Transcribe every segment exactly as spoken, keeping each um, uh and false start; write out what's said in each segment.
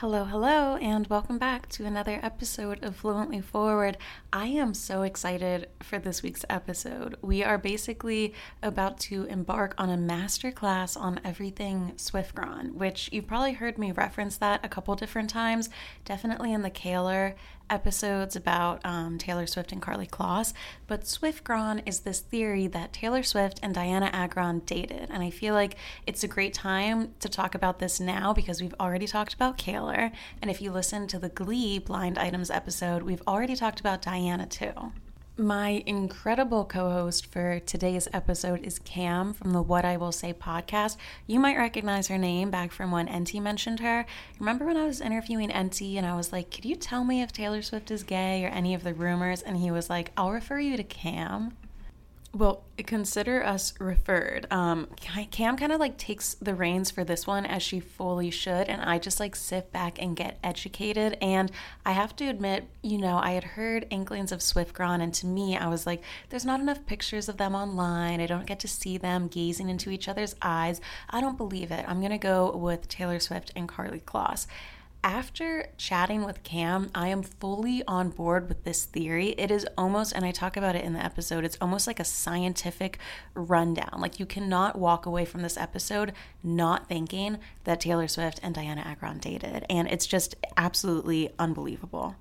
Hello, hello, and welcome back to another episode of Fluently Forward. I am so excited for this week's episode. We are basically about to embark on a masterclass on everything Swift-Gron, which you've probably heard me reference that a couple different times, definitely in the Kaler episodes about um, Taylor Swift and Karlie Kloss, but Swift-Gron is this theory that Taylor Swift and Diana Agron dated, and I feel like it's a great time to talk about this now because we've already talked about Kaler, and if you listen to the Glee Blind Items episode, we've already talked about Diana too. My incredible co-host for today's episode is Cam from the What I Will Say podcast. You might recognize her name back from when N T mentioned her. Remember when I was interviewing N T and I was like, could you tell me if Taylor Swift is gay or any of the rumors? And he was like, I'll refer you to Cam. Well, consider us referred. Um, Cam kind of like takes the reins for this one as she fully should, and I just like sit back and get educated. And I have to admit, you know, I had heard inklings of Swift-Gron, and to me, I was like, there's not enough pictures of them online. I don't get to see them gazing into each other's eyes. I don't believe it. I'm gonna go with Taylor Swift and Karlie Kloss. After chatting with Cam, I am fully on board with this theory. It is almost, and I talk about it in the episode, it's almost like a scientific rundown. Like you cannot walk away from this episode not thinking that Taylor Swift and Diana Agron dated. And it's just absolutely unbelievable.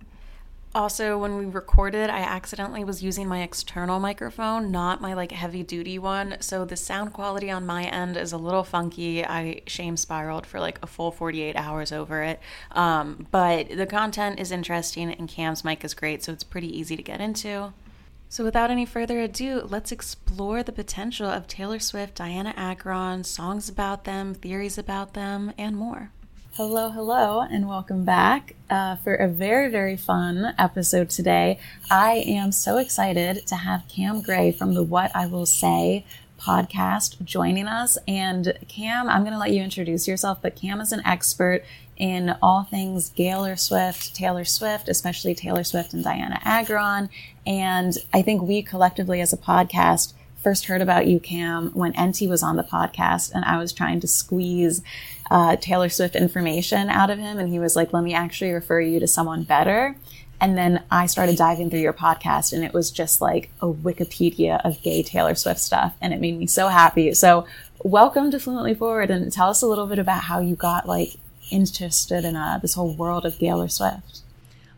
Also, when we recorded, I accidentally was using my external microphone, not my like heavy duty one. So the sound quality on my end is a little funky. I shame spiraled for like a full forty-eight hours over it. Um, but the content is interesting and Cam's mic is great, so it's pretty easy to get into. So without any further ado, let's explore the potential of Taylor Swift, Diana Agron, songs about them, theories about them, and more. Hello, hello, and welcome back uh, for a very, very fun episode today. I am so excited to have Cam Gray from the What I Will Say podcast joining us. And Cam, I'm going to let you introduce yourself, but Cam is an expert in all things Gaylor Swift, Taylor Swift, especially Taylor Swift and Diana Agron. And I think we collectively as a podcast first heard about you, Cam, when N T was on the podcast and I was trying to squeeze uh, Taylor Swift information out of him. And he was like, let me actually refer you to someone better. And then I started diving through your podcast and it was just like a Wikipedia of gay Taylor Swift stuff. And it made me so happy. So welcome to Fluently Forward, and tell us a little bit about how you got like interested in uh, this whole world of Taylor Swift.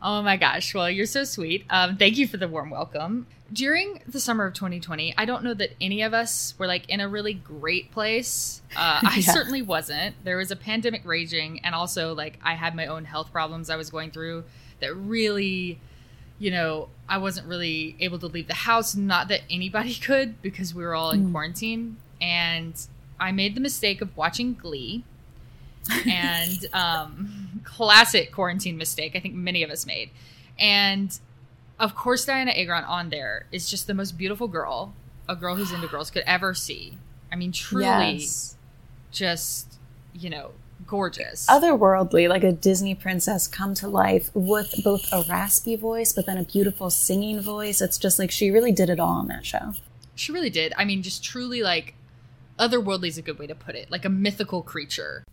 Oh my gosh. Well, you're so sweet. Um, thank you for the warm welcome. During the summer of twenty twenty, I don't know that any of us were like in a really great place. Uh, I yeah. certainly wasn't. There was a pandemic raging, and also like I had my own health problems I was going through that really, you know, I wasn't really able to leave the house. Not that anybody could, because we were all in mm. quarantine. And I made the mistake of watching Glee, and um, classic quarantine mistake I think many of us made. And of course, Diana Agron on there is just the most beautiful girl a girl who's into girls could ever see. I mean, truly yes. just, you know, gorgeous. Otherworldly, like a Disney princess come to life with both a raspy voice, but then a beautiful singing voice. It's just like she really did it all on that show. She really did. I mean, just truly like otherworldly is a good way to put it, like a mythical creature.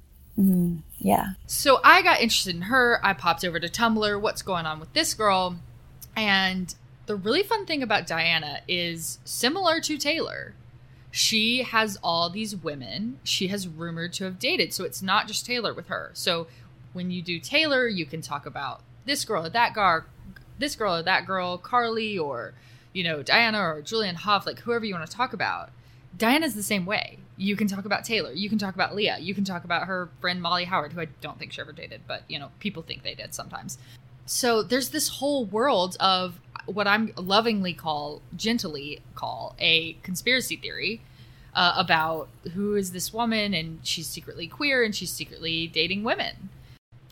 Mm, yeah. So I got interested in her. I popped over to Tumblr. What's going on with this girl? And the really fun thing about Diana is, similar to Taylor, she has all these women she has rumored to have dated. So it's not just Taylor with her. So when you do Taylor, you can talk about this girl or that girl, this girl or that girl, Karlie or, you know, Diana or Julian Hough, like whoever you want to talk about. Diana's the same way. You can talk about Taylor. You can talk about Leah. You can talk about her friend Molly Howard, who I don't think she ever dated, but, you know, people think they did sometimes. So there's this whole world of what I'm lovingly call, gently call, a conspiracy theory uh, about who is this woman, and she's secretly queer and she's secretly dating women.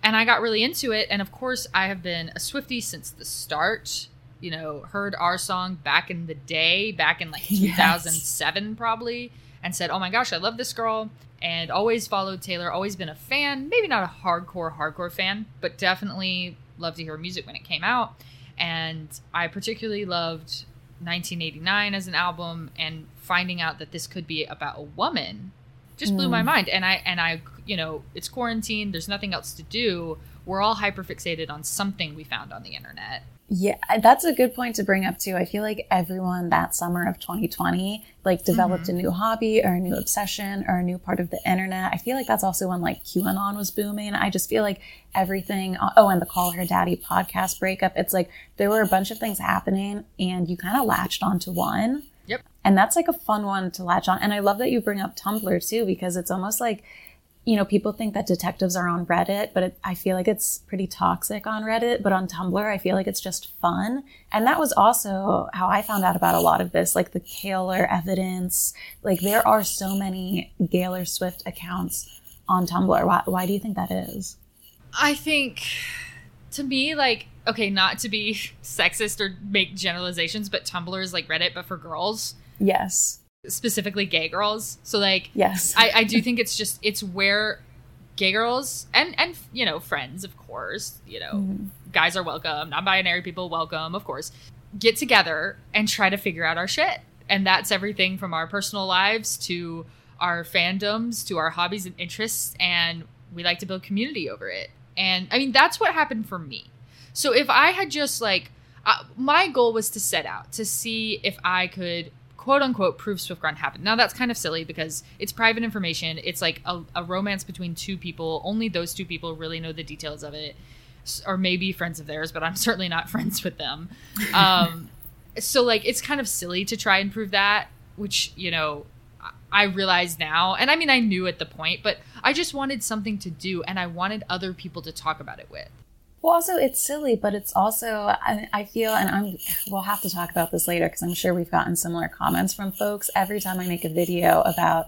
And I got really into it. And of course, I have been a Swiftie since the start. You know, heard our song back in the day, back in like two thousand seven yes. probably, and said, oh my gosh, I love this girl. And always followed Taylor, always been a fan, maybe not a hardcore, hardcore fan, but definitely loved to hear music when it came out. And I particularly loved nineteen eighty-nine as an album, and finding out that this could be about a woman just blew mm. my mind. And I and I you know, it's quarantine, there's nothing else to do. We're all hyperfixated on something we found on the internet. Yeah, that's a good point to bring up, too. I feel like everyone that summer of twenty twenty, like, developed mm-hmm. a new hobby or a new obsession or a new part of the internet. I feel like that's also when, like, QAnon was booming. I just feel like everything – oh, and the Call Her Daddy podcast breakup. It's like there were a bunch of things happening, and you kind of latched onto one. Yep. And that's, like, a fun one to latch on. And I love that you bring up Tumblr, too, because it's almost like – you know, people think that detectives are on Reddit, but it, I feel like it's pretty toxic on Reddit. But on Tumblr, I feel like it's just fun. And that was also how I found out about a lot of this, like the Kaler evidence. Like, there are so many Gaylor Swift accounts on Tumblr. Why, why do you think that is? I think, to me, like, okay, not to be sexist or make generalizations, but Tumblr is like Reddit, but for girls. Yes. Specifically gay girls. So, like, yes, I, I do think it's just, it's where gay girls and, and, you know, friends, of course, you know, mm-hmm. guys are welcome, non-binary people welcome, of course, get together and try to figure out our shit. And that's everything from our personal lives to our fandoms to our hobbies and interests. And we like to build community over it. And I mean, that's what happened for me. So if I had just like, uh, my goal was to set out to see if I could quote unquote prove SwiftGrun happened. Now that's kind of silly because it's private information. It's like a, a romance between two people. Only those two people really know the details of it, or maybe friends of theirs, but I'm certainly not friends with them. Um, so like, it's kind of silly to try and prove that, which, you know, I realize now. And I mean, I knew at the point, but I just wanted something to do and I wanted other people to talk about it with. Well, also, it's silly, but it's also, I, I feel, and I'm, we'll have to talk about this later because I'm sure we've gotten similar comments from folks every time I make a video about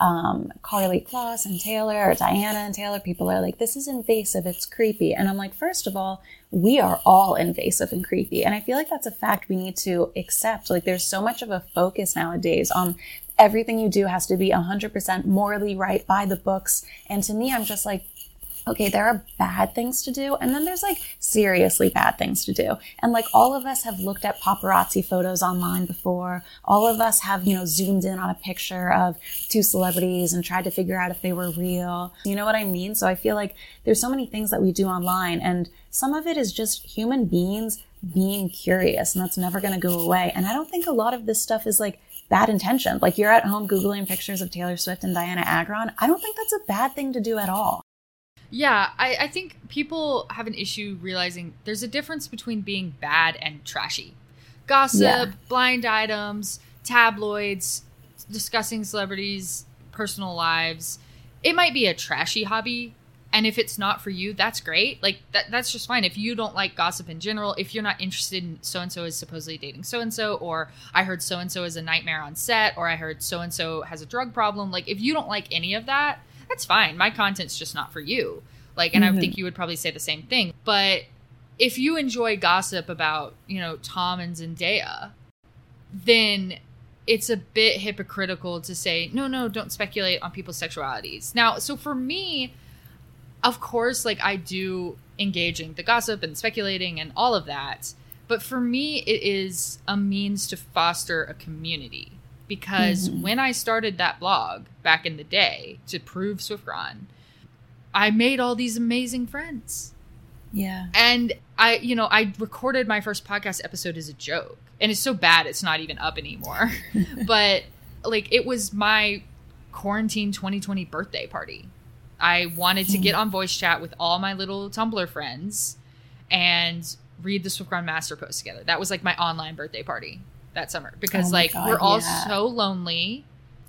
um, Karlie Kloss and Taylor or Diana and Taylor. People are like, this is invasive, it's creepy. And I'm like, first of all, we are all invasive and creepy. And I feel like that's a fact we need to accept. Like, there's so much of a focus nowadays on everything you do has to be one hundred percent morally right by the books. And to me, I'm just like, okay, there are bad things to do. And then there's like seriously bad things to do. And like all of us have looked at paparazzi photos online before. All of us have, you know, zoomed in on a picture of two celebrities and tried to figure out if they were real. You know what I mean? So I feel like there's so many things that we do online and some of it is just human beings being curious, and that's never going to go away. And I don't think a lot of this stuff is like bad intention. Like, you're at home Googling pictures of Taylor Swift and Diana Agron. I don't think that's a bad thing to do at all. Yeah, I, I think people have an issue realizing there's a difference between being bad and trashy. Gossip, yeah. Blind items, tabloids, discussing celebrities' personal lives. It might be a trashy hobby, and if it's not for you, that's great. Like, that, that's just fine. If you don't like gossip in general, if you're not interested in so-and-so is supposedly dating so-and-so, or I heard so-and-so is a nightmare on set, or I heard so-and-so has a drug problem. Like, if you don't like any of that, that's fine. My content's just not for you. Like, and mm-hmm. I think you would probably say the same thing. But if you enjoy gossip about, you know, Tom and Zendaya, then it's a bit hypocritical to say, no, no, don't speculate on people's sexualities. Now, so for me, of course, like, I do engage in the gossip and speculating and all of that. But for me, it is a means to foster a community. Because mm-hmm. when I started that blog back in the day to prove SwiftGrun, I made all these amazing friends. Yeah. And I, you know, I recorded my first podcast episode as a joke. And it's so bad it's not even up anymore. But like, it was my quarantine twenty twenty birthday party. I wanted to mm-hmm. get on voice chat with all my little Tumblr friends and read the SwiftGrun Master Post together. That was like my online birthday party that summer, because oh like God, we're all yeah. so lonely,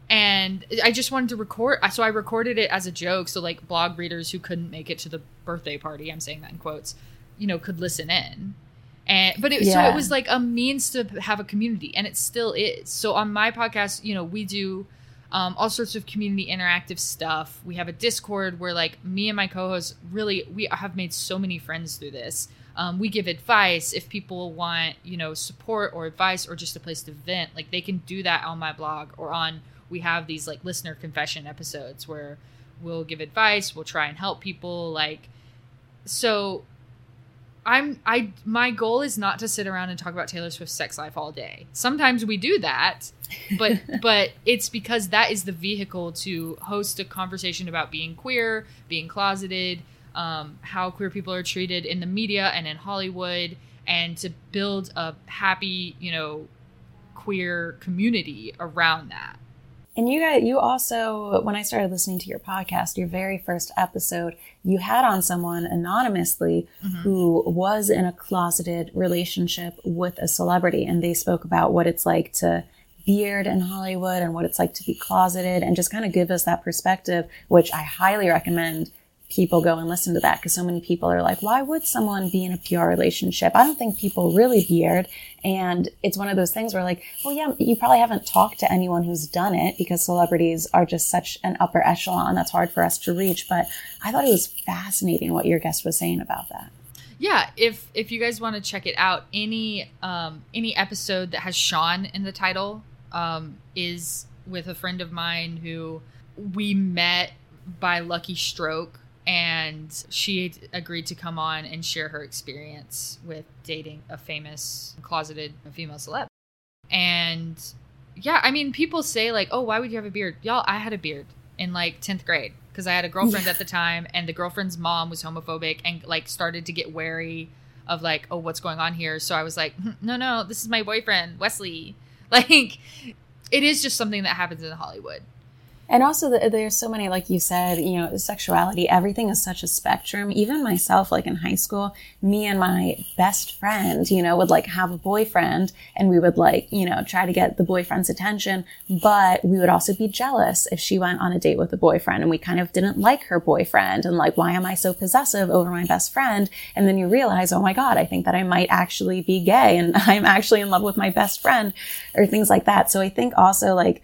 and I just wanted to record. So I recorded it as a joke. So like, blog readers who couldn't make it to the birthday party, I'm saying that in quotes, you know, could listen in. And, but it, yeah. so it was like a means to have a community, and it still is. So on my podcast, you know, we do um, all sorts of community interactive stuff. We have a Discord where like me and my co-hosts really, we have made so many friends through this. Um, we give advice if people want, you know, support or advice or just a place to vent. Like, they can do that on my blog or on, we have these like listener confession episodes where we'll give advice. We'll try and help people. Like, so I'm I my goal is not to sit around and talk about Taylor Swift's sex life all day. Sometimes we do that, but but it's because that is the vehicle to host a conversation about being queer, being closeted, um, how queer people are treated in the media and in Hollywood, and to build a happy, you know, queer community around that. And you guys, you also, when I started listening to your podcast, your very first episode, you had on someone anonymously mm-hmm. who was in a closeted relationship with a celebrity. And they spoke about what it's like to beard in Hollywood and what it's like to be closeted and just kind of give us that perspective, which I highly recommend people go and listen to that, because so many people are like, why would someone be in a P R relationship? I don't think people really beard. And it's one of those things where like, well, yeah, you probably haven't talked to anyone who's done it, because celebrities are just such an upper echelon that's hard for us to reach. But I thought it was fascinating what your guest was saying about that. Yeah. If, if you guys want to check it out, any, um, any episode that has Sean in the title, um, is with a friend of mine who we met by lucky stroke. And she agreed to come on and share her experience with dating a famous closeted female celeb. And yeah, I mean, people say like, oh, why would you have a beard? Y'all, I had a beard in like tenth grade because I had a girlfriend yeah. at the time, and the girlfriend's mom was homophobic and like started to get wary of like, oh, what's going on here? So I was like, no, no, this is my boyfriend, Wesley. Like, it is just something that happens in Hollywood. And also the, there's so many, like you said, you know, sexuality, everything is such a spectrum. Even myself, like in high school, me and my best friend, you know, would like have a boyfriend, and we would like, you know, try to get the boyfriend's attention. But we would also be jealous if she went on a date with a boyfriend, and we kind of didn't like her boyfriend. And like, why am I so possessive over my best friend? And then you realize, oh my God, I think that I might actually be gay, and I'm actually in love with my best friend, or things like that. So I think also like,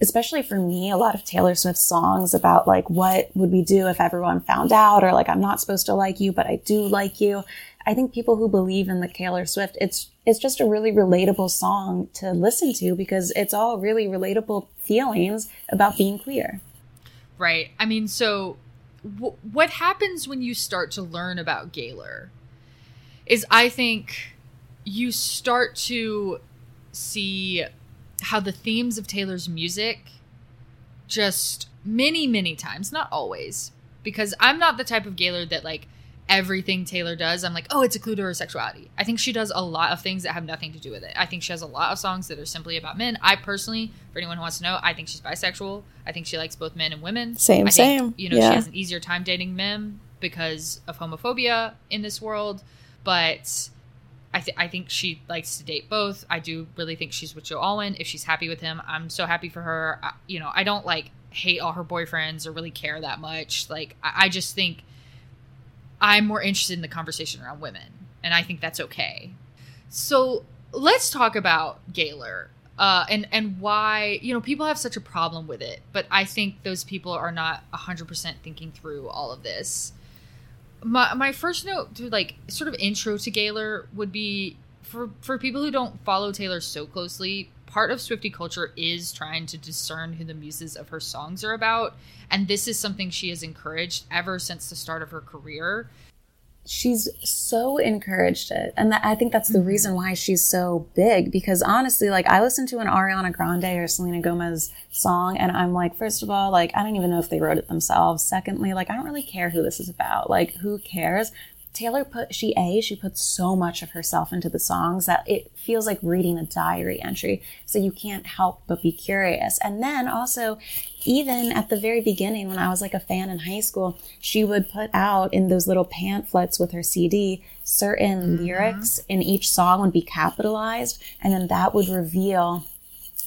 especially for me, a lot of Taylor Swift songs about like, what would we do if everyone found out, or like, I'm not supposed to like you, but I do like you. I think people who believe in the Taylor Swift, it's it's just a really relatable song to listen to, because it's all really relatable feelings about being queer. Right. I mean, so w- what happens when you start to learn about Gaylor is I think you start to see how the themes of Taylor's music just many, many times, not always, because I'm not the type of Gaylor that like everything Taylor does, I'm like, oh, it's a clue to her sexuality. I think she does a lot of things that have nothing to do with it. I think she has a lot of songs that are simply about men. I personally, for anyone who wants to know, I think she's bisexual. I think she likes both men and women. Same, I same. Think, you know, yeah. She has an easier time dating men because of homophobia in this world, but I, th- I think she likes to date both. I do really think she's with Joe Alwyn. If she's happy with him, I'm so happy for her. I, you know, I don't like hate all her boyfriends or really care that much. Like, I, I just think I'm more interested in the conversation around women, and I think that's okay. So let's talk about Gaylor uh, and, and why, you know, people have such a problem with it, but I think those people are not one hundred percent thinking through all of this. My my first note to like sort of intro to Gaylor would be for, for people who don't follow Taylor so closely, part of Swiftie culture is trying to discern who the muses of her songs are about. And this is something she has encouraged ever since the start of her career. She's so encouraged it. And that, I think that's the reason why she's so big, because honestly, like I listen to an Ariana Grande or Selena Gomez song and I'm like, first of all, like, I don't even know if they wrote it themselves. Secondly, like, I don't really care who this is about. Like, who cares? Taylor put, she, A, she puts so much of herself into the songs that it feels like reading a diary entry. So you can't help but be curious. And then also, even at the very beginning, when I was like a fan in high school, she would put out in those little pamphlets with her C D, certain mm-hmm. lyrics in each song would be capitalized. And then that would reveal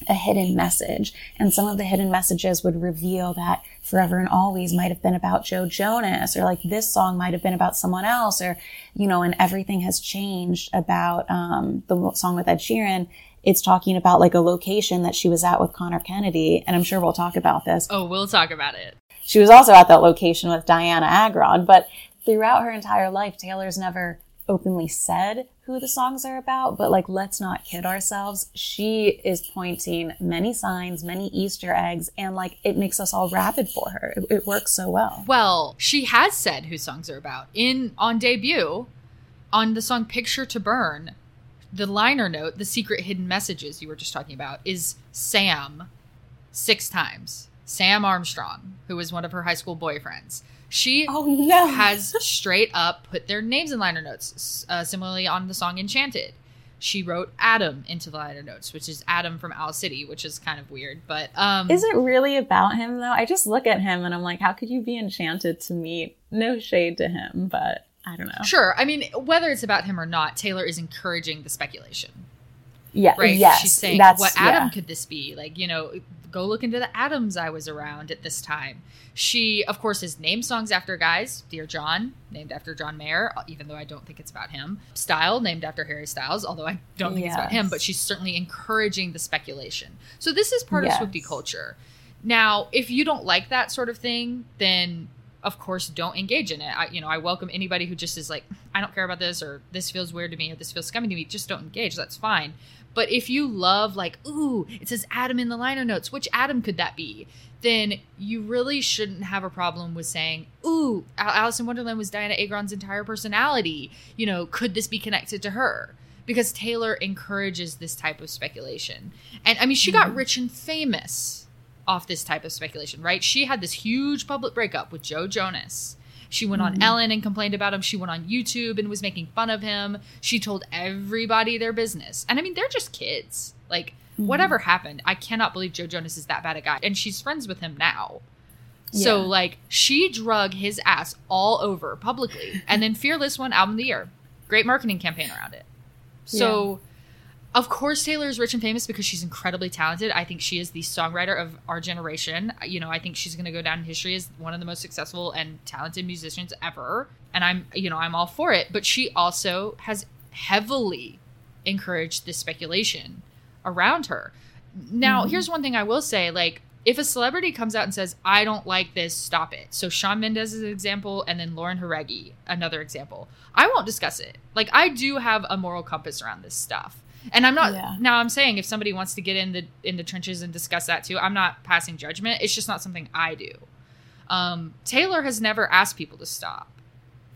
a hidden message. And some of the hidden messages would reveal that Forever and Always might have been about Joe Jonas, or like this song might have been about someone else, or, you know, and Everything Has Changed about um, the song with Ed Sheeran. It's talking about like a location that she was at with Connor Kennedy. And I'm sure we'll talk about this. Oh, we'll talk about it. She was also at that location with Diana Agron. But throughout her entire life, Taylor's never openly said who the songs are about, but like, let's not kid ourselves. She is pointing many signs, many Easter eggs, and like, it makes us all rabid for her. It, it works so well. Well, she has said who songs are about in on debut. on the song Picture to Burn, the liner note, the secret hidden messages you were just talking about, is Sam six times. Sam Armstrong, who was one of her high school boyfriends. She oh, no. has straight up put their names in liner notes. Uh, similarly, on the song Enchanted, she wrote Adam into the liner notes, which is Adam from Owl City, which is kind of weird. But um, is it really about him, though? I just look at him and I'm like, how could you be enchanted to me? No shade to him, but I don't know. Sure. I mean, whether it's about him or not, Taylor is encouraging the speculation. Yeah. Right? Yes, she's saying, what Adam yeah. could this be? Like, you know, go look into the Adams I was around at this time. She, of course, has named songs after guys. Dear John, named after John Mayer, even though I don't think it's about him. Style, named after Harry Styles, although I don't think yes. it's about him. But she's certainly encouraging the speculation. So this is part yes. of Swiftie culture. Now, if you don't like that sort of thing, then, of course, don't engage in it. I, you know, I welcome anybody who just is like, I don't care about this, or this feels weird to me, or this feels scummy to me. Just don't engage. That's fine. But if you love, like, ooh, it says Adam in the liner notes, which Adam could that be? Then you really shouldn't have a problem with saying, ooh, Alice in Wonderland was Diana Agron's entire personality. You know, could this be connected to her? Because Taylor encourages this type of speculation. And, I mean, she got rich and famous off this type of speculation, right? She had this huge public breakup with Joe Jonas. She went on mm-hmm. Ellen and complained about him. She went on YouTube and was making fun of him. She told everybody their business. And I mean, they're just kids. Like, mm-hmm. whatever happened, I cannot believe Joe Jonas is that bad a guy. And she's friends with him now. Yeah. So, like, she drug his ass all over publicly. And then Fearless won Album of the Year. Great marketing campaign around it. So, yeah. of course, Taylor is rich and famous because she's incredibly talented. I think she is the songwriter of our generation. You know, I think she's going to go down in history as one of the most successful and talented musicians ever. And I'm, you know, I'm all for it. But she also has heavily encouraged this speculation around her. Now, mm-hmm. here's one thing I will say. Like, if a celebrity comes out and says, I don't like this, stop it. So Shawn Mendes is an example, and then Lauren Haraghi, another example. I won't discuss it. Like, I do have a moral compass around this stuff. And I'm not, yeah. now I'm saying if somebody wants to get in the in the trenches and discuss that too, I'm not passing judgment. It's just not something I do. Um, Taylor has never asked people to stop.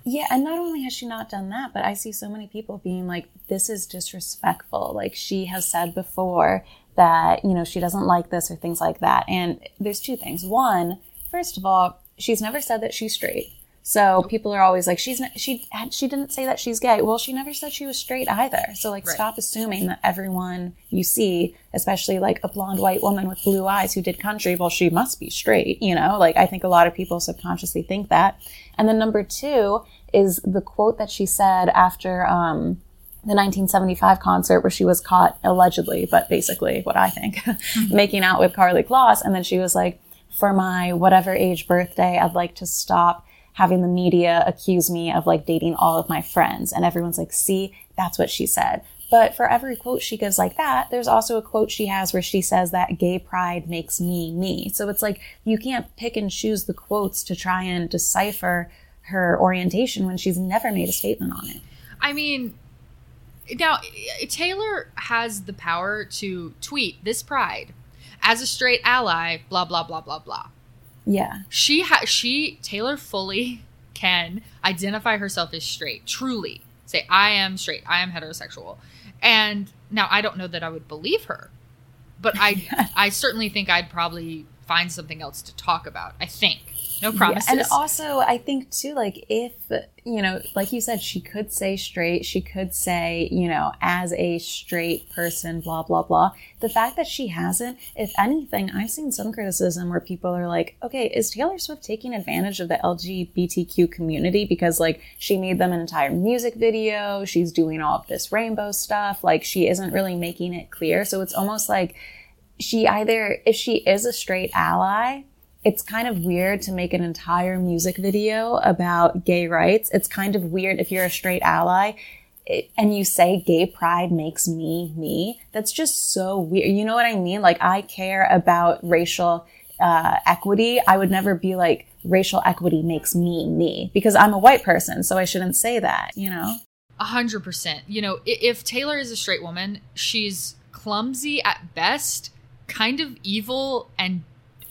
Yeah, and not only has she not done that, but I see so many people being like, this is disrespectful. Like, she has said before that, you know, she doesn't like this or things like that. And there's two things. One, first of all, she's never said that she's straight. So people are always like, she's not, she she didn't say that she's gay. Well, she never said she was straight either. So, like, right. stop assuming that everyone you see, especially, like, a blonde white woman with blue eyes who did country, well, she must be straight, you know? Like, I think a lot of people subconsciously think that. And then number two is the quote that she said after um, the nineteen seventy-five concert where she was caught, allegedly, but basically what I think, mm-hmm. making out with Karlie Kloss. And then she was like, for my whatever age birthday, I'd like to stop having the media accuse me of, like, dating all of my friends. And everyone's like, see, that's what she said. But for every quote she gives like that, there's also a quote she has where she says that gay pride makes me me. So it's like, you can't pick and choose the quotes to try and decipher her orientation when she's never made a statement on it. I mean, now, Taylor has the power to tweet this pride as a straight ally, blah, blah, blah, blah, blah. Yeah, she ha- she Taylor fully can identify herself as straight, truly say, I am straight, I am heterosexual. And now I don't know that I would believe her, but I yeah. I certainly think I'd probably find something else to talk about. I think no promises. Yeah. And also I think too, like, if, you know, like you said, she could say straight, she could say, you know, as a straight person, blah, blah, blah. The fact that she hasn't, if anything, I've seen some criticism where people are like, okay, is Taylor Swift taking advantage of the L G B T Q community? Because, like, she made them an entire music video. She's doing all of this rainbow stuff. Like, she isn't really making it clear. So it's almost like she either, if she is a straight ally, it's kind of weird to make an entire music video about gay rights. It's kind of weird if you're a straight ally and you say gay pride makes me me. That's just so weird. You know what I mean? Like, I care about racial uh, equity. I would never be like, racial equity makes me me, because I'm a white person, so I shouldn't say that, you know? A hundred percent. You know, if Taylor is a straight woman, she's clumsy at best, kind of evil, and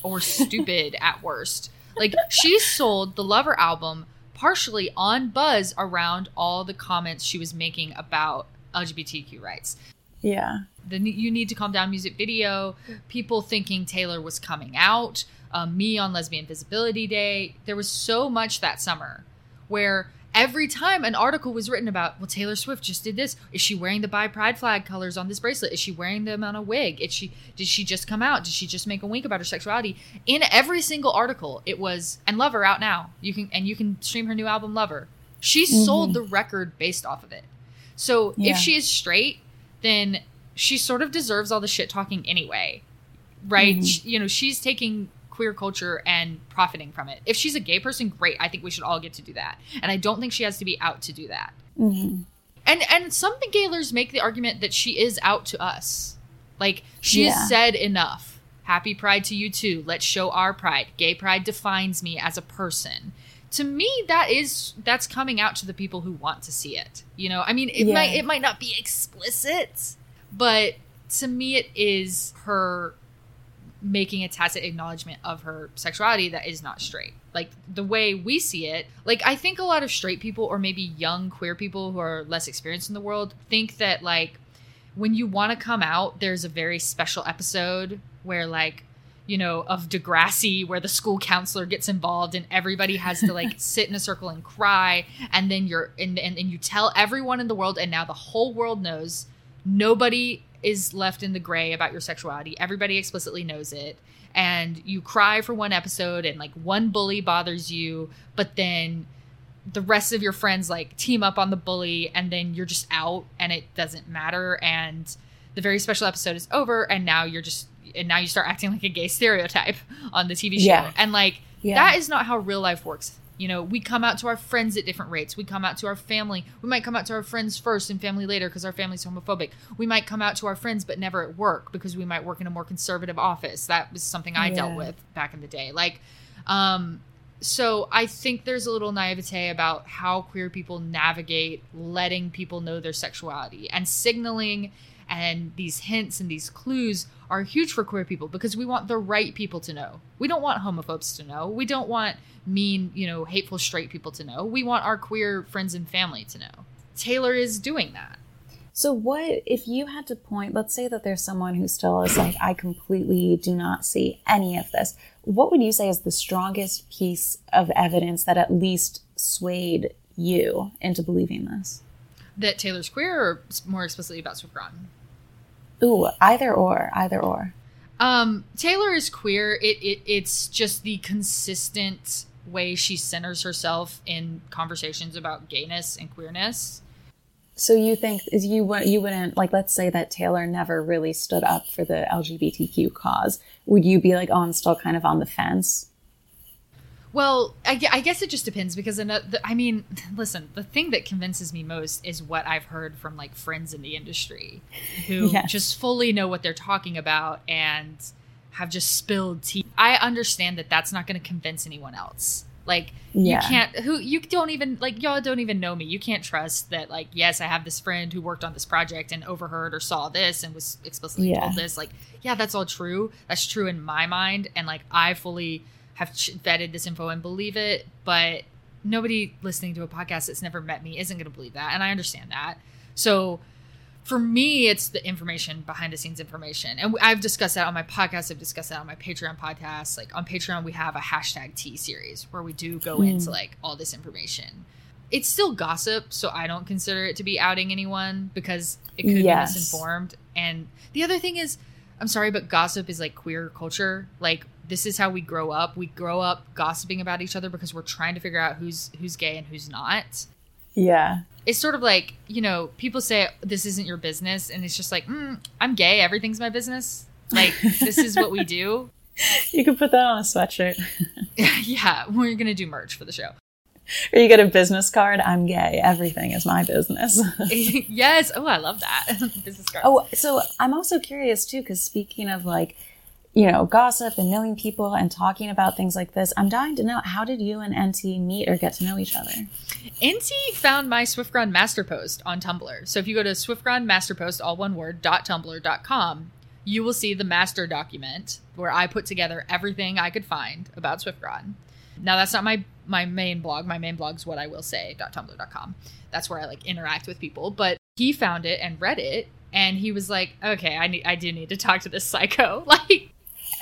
or stupid at worst. Like, she sold the Lover album partially on Buzz around all the comments she was making about L G B T Q rights. Yeah. The You Need to Calm Down music video, people thinking Taylor was coming out, um, me on Lesbian Visibility Day. There was so much that summer where every time an article was written about, well, Taylor Swift just did this. Is she wearing the bi pride flag colors on this bracelet? Is she wearing them on a wig? Is she, did she just come out? Did she just make a wink about her sexuality? In every single article, it was, and Love Her out now. You can, and you can stream her new album, Love Her. She mm-hmm. sold the record based off of it. So yeah. if she is straight, then she sort of deserves all the shit talking anyway, right? Mm-hmm. She, you know, she's taking queer culture and profiting from it. If she's a gay person, great. I think we should all get to do that. And I don't think she has to be out to do that. Mm-hmm. And and some gaylers make the argument that she is out to us. Like, she has yeah. said enough. Happy pride to you too. Let's show our pride. Gay pride defines me as a person. To me, that is, that's coming out to the people who want to see it. You know, I mean, it yeah. might it might not be explicit, but to me it is her making a tacit acknowledgement of her sexuality that is not straight. Like, the way we see it, like, I think a lot of straight people, or maybe young queer people who are less experienced in the world, think that, like, when you want to come out, there's a very special episode where, like, you know, of Degrassi, where the school counselor gets involved and everybody has to, like, sit in a circle and cry. And then you're and, and, and you tell everyone in the world, and now the whole world knows. Nobody is left in the gray about your sexuality. Everybody explicitly knows it. And you cry for one episode and, like, one bully bothers you, but then the rest of your friends, like, team up on the bully, and then you're just out and it doesn't matter. And the very special episode is over, and now you're just, and now you start acting like a gay stereotype on the T V show. Yeah. And, like, yeah. that is not how real life works. You know, we come out to our friends at different rates. We come out to our family. We might come out to our friends first and family later because our family's homophobic. We might come out to our friends, but never at work because we might work in a more conservative office. That was something I yeah. dealt with back in the day. Like, um, so I think there's a little naivete about how queer people navigate letting people know their sexuality, and signaling and these hints and these clues are huge for queer people because we want the right people to know. We don't want homophobes to know. We don't want mean, you know, hateful straight people to know. We want our queer friends and family to know. Taylor is doing that. So what, if you had to point, let's say that there's someone who still is like, I completely do not see any of this. What would you say is the strongest piece of evidence that at least swayed you into believing this? That Taylor's queer, or more explicitly about Swift Groton? Ooh, either or, either or. Um, Taylor is queer. It, it It's just the consistent way she centers herself in conversations about gayness and queerness. So you think is you you wouldn't, like, let's say that Taylor never really stood up for the L G B T Q cause. Would you be like, oh, I'm still kind of on the fence? Well, I, I guess it just depends, because, I mean, listen, the thing that convinces me most is what I've heard from, like, friends in the industry who yes. just fully know what they're talking about and have just spilled tea. I understand that that's not going to convince anyone else. Like, yeah. you can't, who, you don't even, like, y'all don't even know me. You can't trust that, like, yes, I have this friend who worked on this project and overheard or saw this and was explicitly yeah. told this. Like, yeah, that's all true. That's true in my mind. And, like, I fully have vetted this info and believe it, but nobody listening to a podcast that's never met me isn't going to believe that. And I understand that. So for me, it's the information, behind the scenes information. And I've discussed that on my podcast. I've discussed that on my Patreon podcast. Like, on Patreon, we have a hashtag T series where we do go mm. into, like, all this information. It's still gossip, so I don't consider it to be outing anyone because it could yes. be misinformed. And the other thing is, I'm sorry, but gossip is, like, queer culture. Like, this is how we grow up. We grow up gossiping about each other because we're trying to figure out who's who's gay and who's not. Yeah. It's sort of like, you know, people say, this isn't your business. And it's just like, mm, I'm gay. Everything's my business. Like, this is what we do. You can put that on a sweatshirt. Yeah. We're going to do merch for the show. Or you get a business card. I'm gay. Everything is my business. Yes. Oh, I love that. Business card. Oh, so I'm also curious, too, because speaking of, like, you know, gossip and knowing people and talking about things like this, I'm dying to know, how did you and N T meet or get to know each other? N T found my Swift Groton master post on Tumblr. So if you go to swift groton master post, all one word, dot tumblr dot com, you will see the master document where I put together everything I could find about Swift Groton. Now, that's not my my main blog. My main blog's what I will say dot tumblr dot com. That's where I like interact with people. But he found it and read it, and he was like, "Okay, I need I do need to talk to this psycho." Like,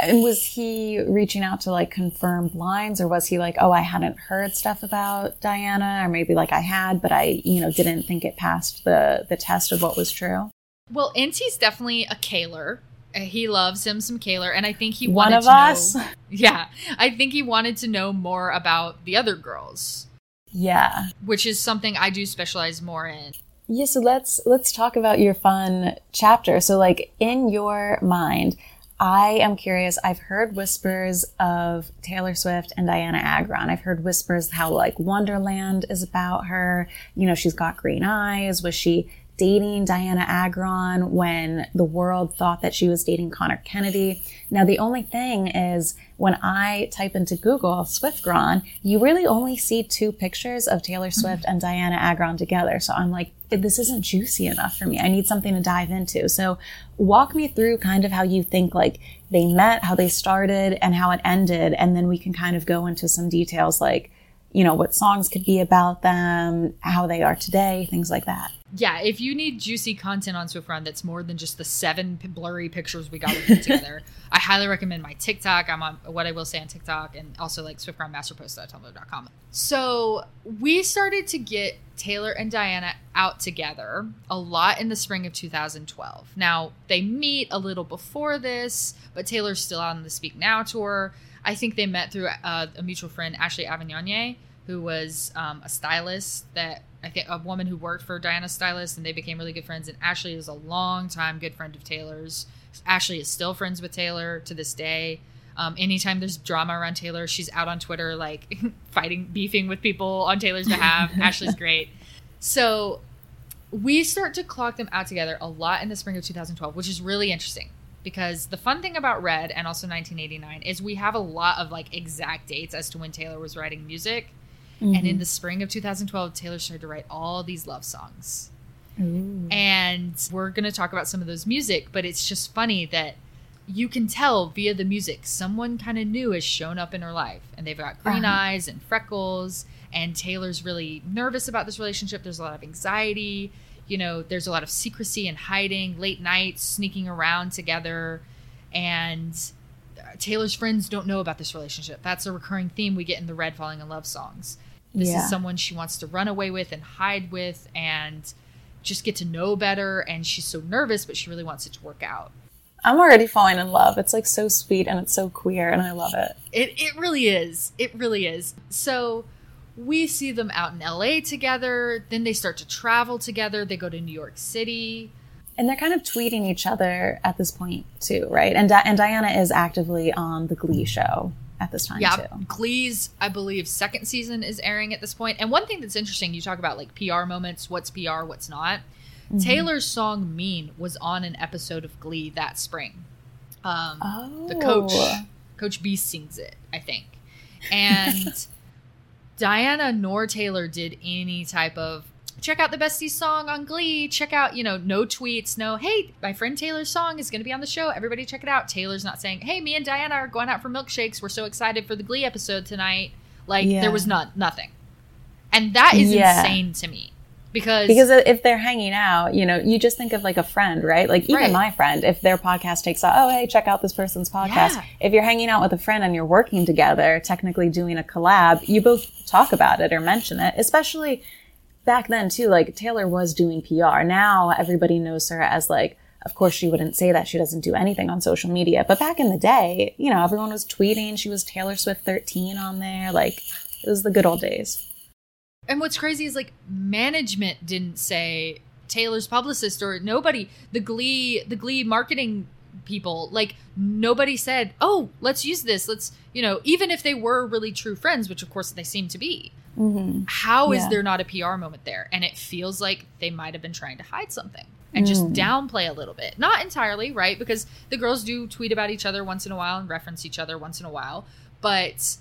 and was he reaching out to like confirmed lines, or was he like, "Oh, I hadn't heard stuff about Diana," or maybe like I had, but I you know didn't think it passed the the test of what was true? Well, Inti's definitely a Kaler. He loves him some Kaler, and I think he wanted one of to us. Know, yeah, I think he wanted to know more about the other girls. Yeah, which is something I do specialize more in. Yeah, so let's let's talk about your fun chapter. So, like in your mind, I am curious. I've heard whispers of Taylor Swift and Diana Agron. I've heard whispers how like Wonderland is about her. You know, she's got green eyes. Was she dating Diana Agron when the world thought that she was dating Connor Kennedy? Now, the only thing is when I type into Google Swiftgron, you really only see two pictures of Taylor Swift and Diana Agron together. So I'm like, this isn't juicy enough for me. I need something to dive into. So walk me through kind of how you think like they met, how they started, and how it ended. And then we can kind of go into some details like, you know, what songs could be about them, how they are today, things like that. Yeah, if you need juicy content on Swiftgron that's more than just the seven p- blurry pictures we got together, I highly recommend my TikTok. I'm on What I Will Say on TikTok, and also like swiftgron masterpost dot tumblr dot com. So we started to get Taylor and Diana out together a lot in the spring of two thousand twelve. Now, they meet a little before this, but Taylor's still on the Speak Now tour. I think they met through uh, a mutual friend, Ashley Avignonet, who was um, a stylist that... I think a woman who worked for Diana's stylist, and they became really good friends. And Ashley is a long time good friend of Taylor's. Ashley is still friends with Taylor to this day. Um, anytime there's drama around Taylor, she's out on Twitter, like fighting, beefing with people on Taylor's behalf. Ashley's great. So we start to clock them out together a lot in the spring of two thousand twelve, which is really interesting because the fun thing about Red and also nineteen eighty-nine is we have a lot of like exact dates as to when Taylor was writing music. Mm-hmm. And in the spring of two thousand twelve, Taylor started to write all these love songs. Ooh. And we're going to talk about some of those music, but it's just funny that you can tell via the music, someone kind of new has shown up in her life, and they've got green uh-huh. eyes and freckles, and Taylor's really nervous about this relationship. There's a lot of anxiety. You know, there's a lot of secrecy and hiding, late nights, sneaking around together, and Taylor's friends don't know about this relationship. That's a recurring theme we get in the Red Falling in Love songs. This yeah. is someone she wants to run away with and hide with and just get to know better. And she's so nervous, but she really wants it to work out. I'm already falling in love. It's like so sweet and it's so queer and I love it. It it really is. It really is. So we see them out in L A together. Then they start to travel together. They go to New York City. And they're kind of tweeting each other at this point too, right? And Di- and Diana is actively on the Glee show at this time yeah, too. Yeah, Glee's, I believe, second season is airing at this point. And one thing that's interesting, you talk about like P R moments, what's P R, what's not. Mm-hmm. Taylor's song Mean was on an episode of Glee that spring. Um, oh. The coach, Coach B sings it, I think. And Diana nor Taylor did any type of, check out the bestie song on Glee. Check out, you know, no tweets, no, hey, my friend Taylor's song is going to be on the show. Everybody check it out. Taylor's not saying, hey, me and Diana are going out for milkshakes. We're so excited for the Glee episode tonight. Like, yeah. there was not nothing. And that is yeah. insane to me. Because because if they're hanging out, you know, you just think of like a friend, right? Like even right. my friend, if their podcast takes off, oh, hey, check out this person's podcast. Yeah. If you're hanging out with a friend and you're working together, technically doing a collab, you both talk about it or mention it, especially... Back then, too, like, Taylor was doing P R. Now everybody knows her as, like, of course she wouldn't say that. She doesn't do anything on social media. But back in the day, you know, everyone was tweeting. She was Taylor Swift thirteen on there. Like, it was the good old days. And what's crazy is, like, management didn't say Taylor's publicist or nobody. The Glee, the Glee marketing people, like, nobody said, oh, let's use this. Let's, you know, even if they were really true friends, which, of course, they seem to be. Mm-hmm. How is yeah. there not a P R moment there? And it feels like they might have been trying to hide something and mm. just downplay a little bit. Not entirely, right? Because the girls do tweet about each other once in a while and reference each other once in a while. But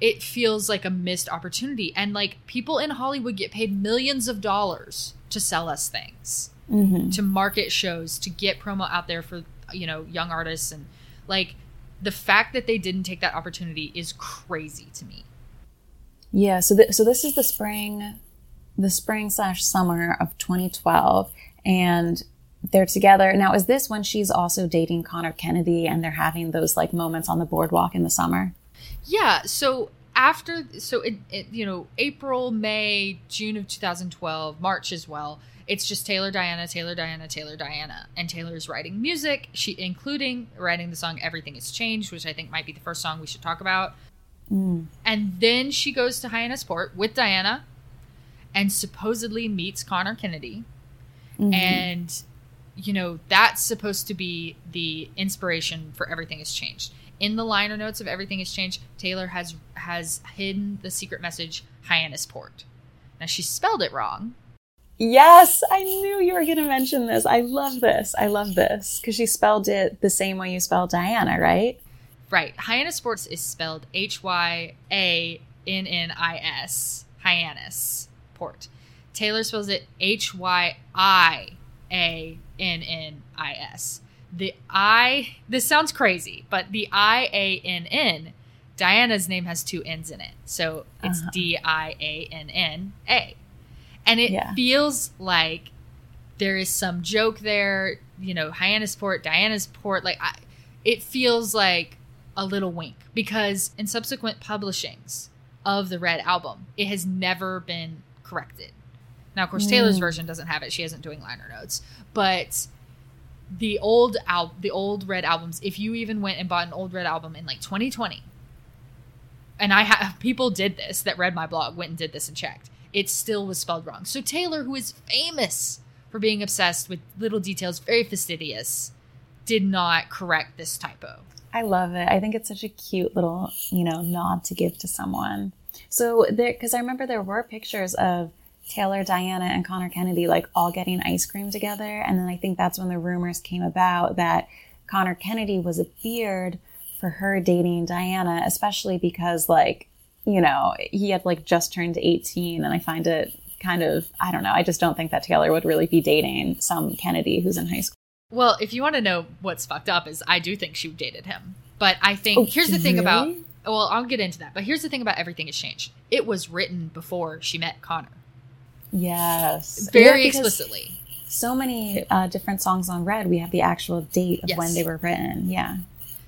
it feels like a missed opportunity. And like people in Hollywood get paid millions of dollars to sell us things, mm-hmm. to market shows, to get promo out there for, you know, young artists. And like the fact that they didn't take that opportunity is crazy to me. Yeah, so th- so this is the spring, the spring slash summer of twenty twelve, and they're together. Now, is this when she's also dating Connor Kennedy and they're having those like moments on the boardwalk in the summer? Yeah, so after, so it, it you know, April, May, June of two thousand twelve, March as well, it's just Taylor, Diana, Taylor, Diana, Taylor, Diana. And Taylor's writing music, she including writing the song Everything Has Changed, which I think might be the first song we should talk about. Mm. And then she goes to Hyannisport with Diana and supposedly meets Connor Kennedy. Mm-hmm. And, you know, that's supposed to be the inspiration for Everything Has Changed. In the liner notes of Everything Has Changed, Taylor has has hidden the secret message, Hyannisport. Now, she spelled it wrong. Yes, I knew you were going to mention this. I love this. I love this. Because she spelled it the same way you spelled Diana, right? Right. Hyannisport is spelled H Y A N N I S. Hyannisport. Taylor spells it H Y I A N N I S. The I, this sounds crazy, but the I A N N, Diana's name has two N's in it. So it's uh-huh. D I A N N A. And it yeah. feels like there is some joke there, you know, Hyannisport, Diana's port. Like, I, it feels like a little wink, because in subsequent publishings of the Red Album, it has never been corrected. Now, of course, Taylor's mm. version doesn't have it. She isn't doing liner notes, but the old al- the old Red Albums, if you even went and bought an old Red Album in like twenty twenty, and I have people did this that read my blog, went and did this and checked, it still was spelled wrong. So Taylor, who is famous for being obsessed with little details, very fastidious, did not correct this typo. I love it. I think it's such a cute little, you know, nod to give to someone. So there, because I remember there were pictures of Taylor, Diana, and Connor Kennedy like all getting ice cream together. And then I think that's when the rumors came about that Connor Kennedy was a beard for her dating Diana, especially because like, you know, he had like just turned eighteen, and I find it kind of, I don't know, I just don't think that Taylor would really be dating some Kennedy who's in high school. Well, if you want to know what's fucked up is I do think she dated him. But I think, oh, here's the really? thing about, well, I'll get into that. But here's the thing about Everything Has Changed. It was written before she met Connor. Yes. Very yeah, explicitly. So many uh, different songs on Red, we have the actual date of yes. when they were written. Yeah.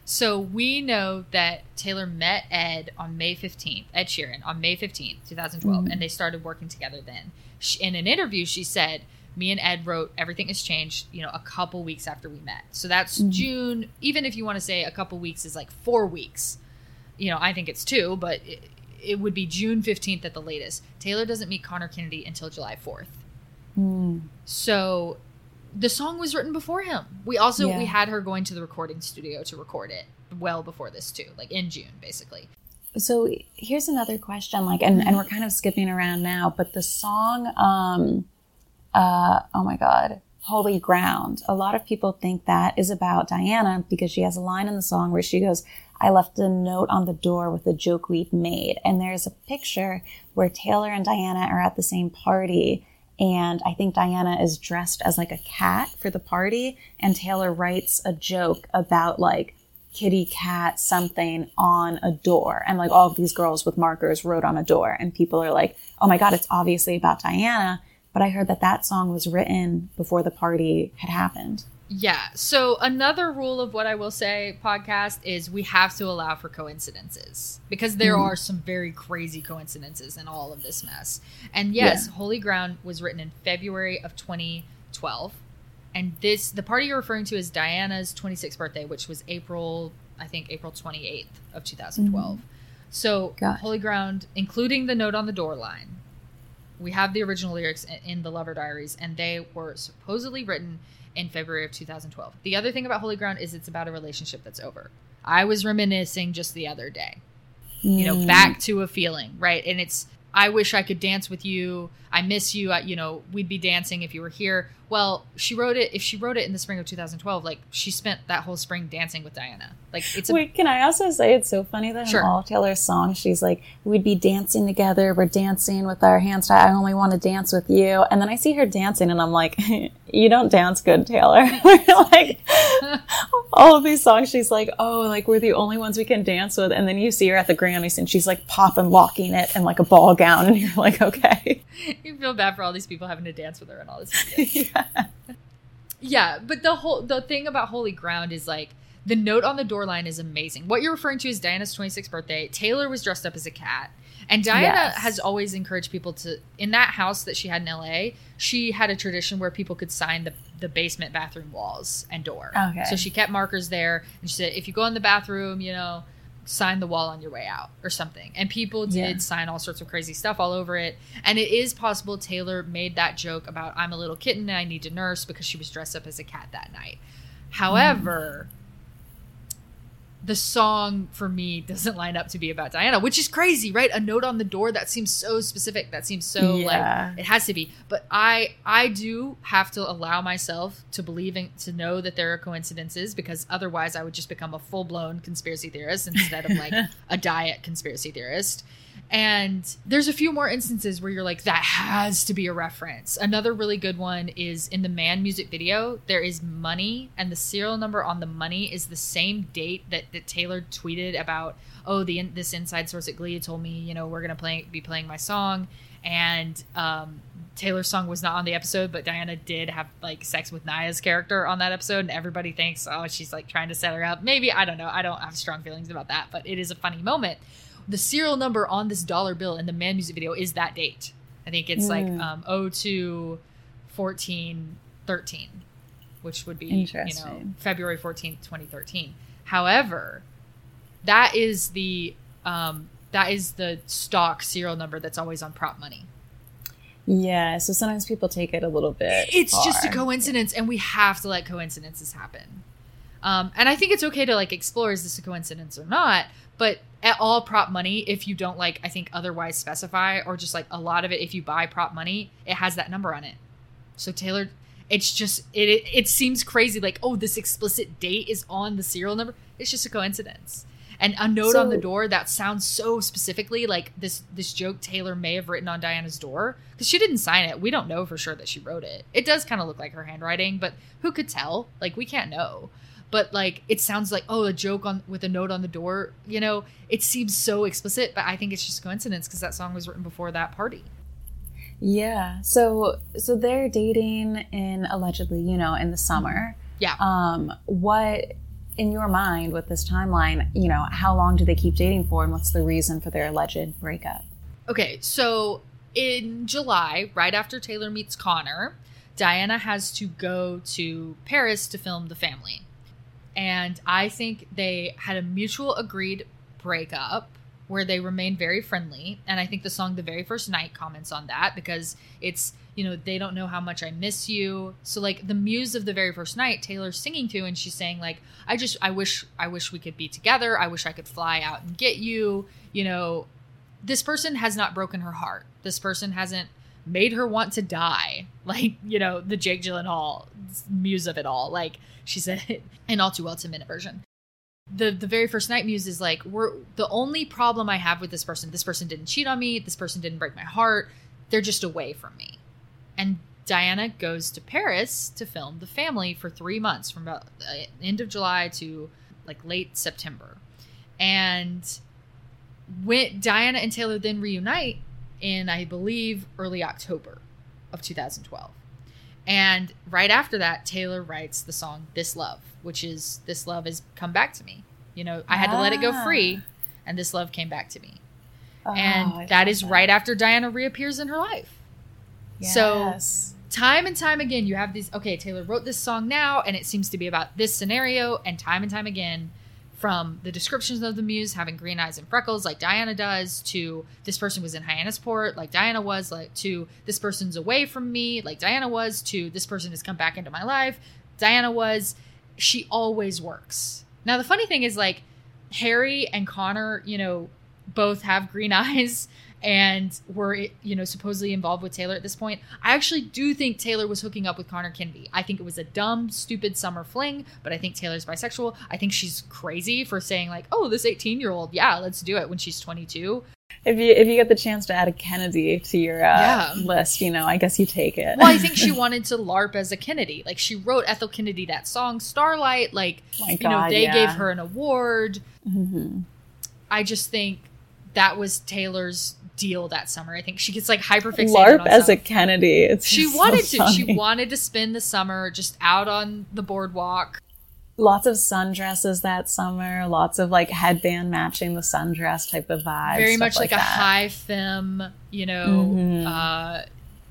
So we know that Taylor met Ed on May fifteenth, Ed Sheeran, on May fifteenth, two thousand twelve, mm-hmm. and they started working together then. She, in an interview, she said, me and Ed wrote Everything Has Changed, you know, a couple weeks after we met. So that's mm-hmm. June, even if you want to say a couple weeks is like four weeks. You know, I think it's two, but it, it would be June fifteenth at the latest. Taylor doesn't meet Connor Kennedy until July fourth. Mm. So the song was written before him. We also, yeah. we had her going to the recording studio to record it well before this too, like in June, basically. So here's another question, like, and, and we're kind of skipping around now, but the song, um, uh, oh my God, Holy Ground. A lot of people think that is about Diana because she has a line in the song where she goes, I left a note on the door with a joke we'd made. And there's a picture where Taylor and Diana are at the same party, and I think Diana is dressed as like a cat for the party, and Taylor writes a joke about like kitty cat something on a door, and like all of these girls with markers wrote on a door, and people are like, oh my God, it's obviously about Diana. But I heard that that song was written before the party had happened. Yeah. So another rule of What I Will Say podcast is we have to allow for coincidences, because there mm. are some very crazy coincidences in all of this mess. And yes, yeah. Holy Ground was written in February of twenty twelve. And this, the party you're referring to is Diana's twenty-sixth birthday, which was April, I think April twenty-eighth of two thousand twelve. Mm. So God. Holy Ground, including the note on the door line, we have the original lyrics in the Lover Diaries, and they were supposedly written in February of two thousand twelve. The other thing about Holy Ground is it's about a relationship that's over. I was reminiscing just the other day, mm. you know, back to a feeling, right? And it's, I wish I could dance with you. I miss you. I, you know, we'd be dancing if you were here. Well, she wrote it, if she wrote it in the spring of two thousand twelve, like she spent that whole spring dancing with Diana. Like it's a, wait, can I also say it's so funny that sure. in all Taylor's songs, she's like, we'd be dancing together. We're dancing with our hands tied. I only want to dance with you. And then I see her dancing and I'm like, you don't dance good, Taylor. Like, all of these songs, she's like, oh, like, we're the only ones we can dance with. And then you see her at the Grammys, and she's, like, pop and locking it in, like, a ball gown. And you're like, okay. You feel bad for all these people having to dance with her and all this. Yeah. Yeah, but the whole the thing about Holy Ground is, like, the note on the door line is amazing. What you're referring to is Diana's twenty-sixth birthday. Taylor was dressed up as a cat. And Diana yes. has always encouraged people to, in that house that she had in L A, she had a tradition where people could sign the, the basement bathroom walls and door. Okay. So she kept markers there. And she said, if you go in the bathroom, you know, sign the wall on your way out or something. And people did yeah. sign all sorts of crazy stuff all over it. And it is possible Taylor made that joke about, I'm a little kitten and I need to nurse, because she was dressed up as a cat that night. However... Mm. The song for me doesn't line up to be about Diana, which is crazy, right? A note on the door, that seems so specific. That seems so yeah. like it has to be. But I I do have to allow myself to believe in, to know that there are coincidences, because otherwise I would just become a full-blown conspiracy theorist instead of like a diet conspiracy theorist. And there's a few more instances where you're like, that has to be a reference. Another really good one is in the Man music video. There is money, and the serial number on the money is the same date that, that Taylor tweeted about, oh, the this inside source at Glee told me, you know, we're going to play be playing my song. And um, Taylor's song was not on the episode, but Diana did have like sex with Naya's character on that episode. And everybody thinks, oh, she's like trying to set her up. Maybe, I don't know. I don't have strong feelings about that, but it is a funny moment. The serial number on this dollar bill in the Man music video is that date. I think it's mm. like um, oh two fourteen thirteen, which would be, you know, February fourteenth, twenty thirteen. However, that is the um, that is the stock serial number that's always on prop money. Yeah, so sometimes people take it a little bit. It's far. Just a coincidence, and we have to let coincidences happen. Um, and I think it's okay to like explore, is this a coincidence or not? But at all prop money, if you don't like, I think otherwise specify, or just like a lot of it, if you buy prop money, it has that number on it. So Taylor, it's just, it, it, it seems crazy. Like, oh, this explicit date is on the serial number. It's just a coincidence. And a note so, on the door, that sounds so specifically like this, this joke Taylor may have written on Diana's door, because she didn't sign it. We don't know for sure that she wrote it. It does kind of look like her handwriting, but who could tell? Like, we can't know. But, like, it sounds like, oh, a joke on with a note on the door, you know, it seems so explicit, but I think it's just coincidence because that song was written before that party. Yeah. So so they're dating in, allegedly, you know, in the summer. Yeah. Um, what, in your mind, with this timeline, you know, how long do they keep dating for, and what's the reason for their alleged breakup? Okay. So in July, right after Taylor meets Connor, Diana has to go to Paris to film The Family. And I think they had a mutual agreed breakup where they remained very friendly. And I think the song The Very First Night comments on that, because it's, you know, they don't know how much I miss you. So like the muse of The Very First Night, Taylor's singing to, and she's saying like, I just, I wish, I wish we could be together. I wish I could fly out and get you. You know, this person has not broken her heart. This person hasn't made her want to die. Like, you know, the Jake Gyllenhaal muse of it all. Like she said, in All Too Well Ten Minute version. The the very first night muse is like, we're the only problem I have with this person. This person didn't cheat on me. This person didn't break my heart. They're just away from me. And Diana goes to Paris to film The Family for three months from about the end of July to like late September. And when Diana and Taylor then reunite in, I believe, early October of two thousand twelve. And right after that, Taylor writes the song This Love, which is, this love has come back to me. You know, I had ah. to let it go free, and this love came back to me. Oh, and I that is that. Right after Diana reappears in her life. Yes. So time and time again, you have these, okay, Taylor wrote this song now, and it seems to be about this scenario, and time and time again, from the descriptions of the muse having green eyes and freckles like Diana does, to this person was in Hyannisport like Diana was, like to this person's away from me like Diana was, to this person has come back into my life, Diana was, she always works. Now, the funny thing is, like, Harry and Connor, you know, both have green eyes and were, you know, supposedly involved with Taylor at this point. I actually do think Taylor was hooking up with Connor Kennedy. I think it was a dumb, stupid summer fling, but I think Taylor's bisexual. I think she's crazy for saying like, oh, this eighteen-year-old, yeah, let's do it, when she's twenty-two. If you if you get the chance to add a Kennedy to your uh, yeah. list, you know, I guess you take it. Well, I think she wanted to LARP as a Kennedy. Like, she wrote Ethel Kennedy that song, Starlight. Like, oh you God, know, they yeah. gave her an award. Mm-hmm. I just think that was Taylor's deal that summer. I think she gets, like, hyperfixated LARP on as stuff. A Kennedy. It's she wanted so to. Funny. She wanted to spend the summer just out on the boardwalk. Lots of sundresses that summer. Lots of, like, headband matching the sundress type of vibe. Very much like, like a high femme, you know, mm-hmm. uh,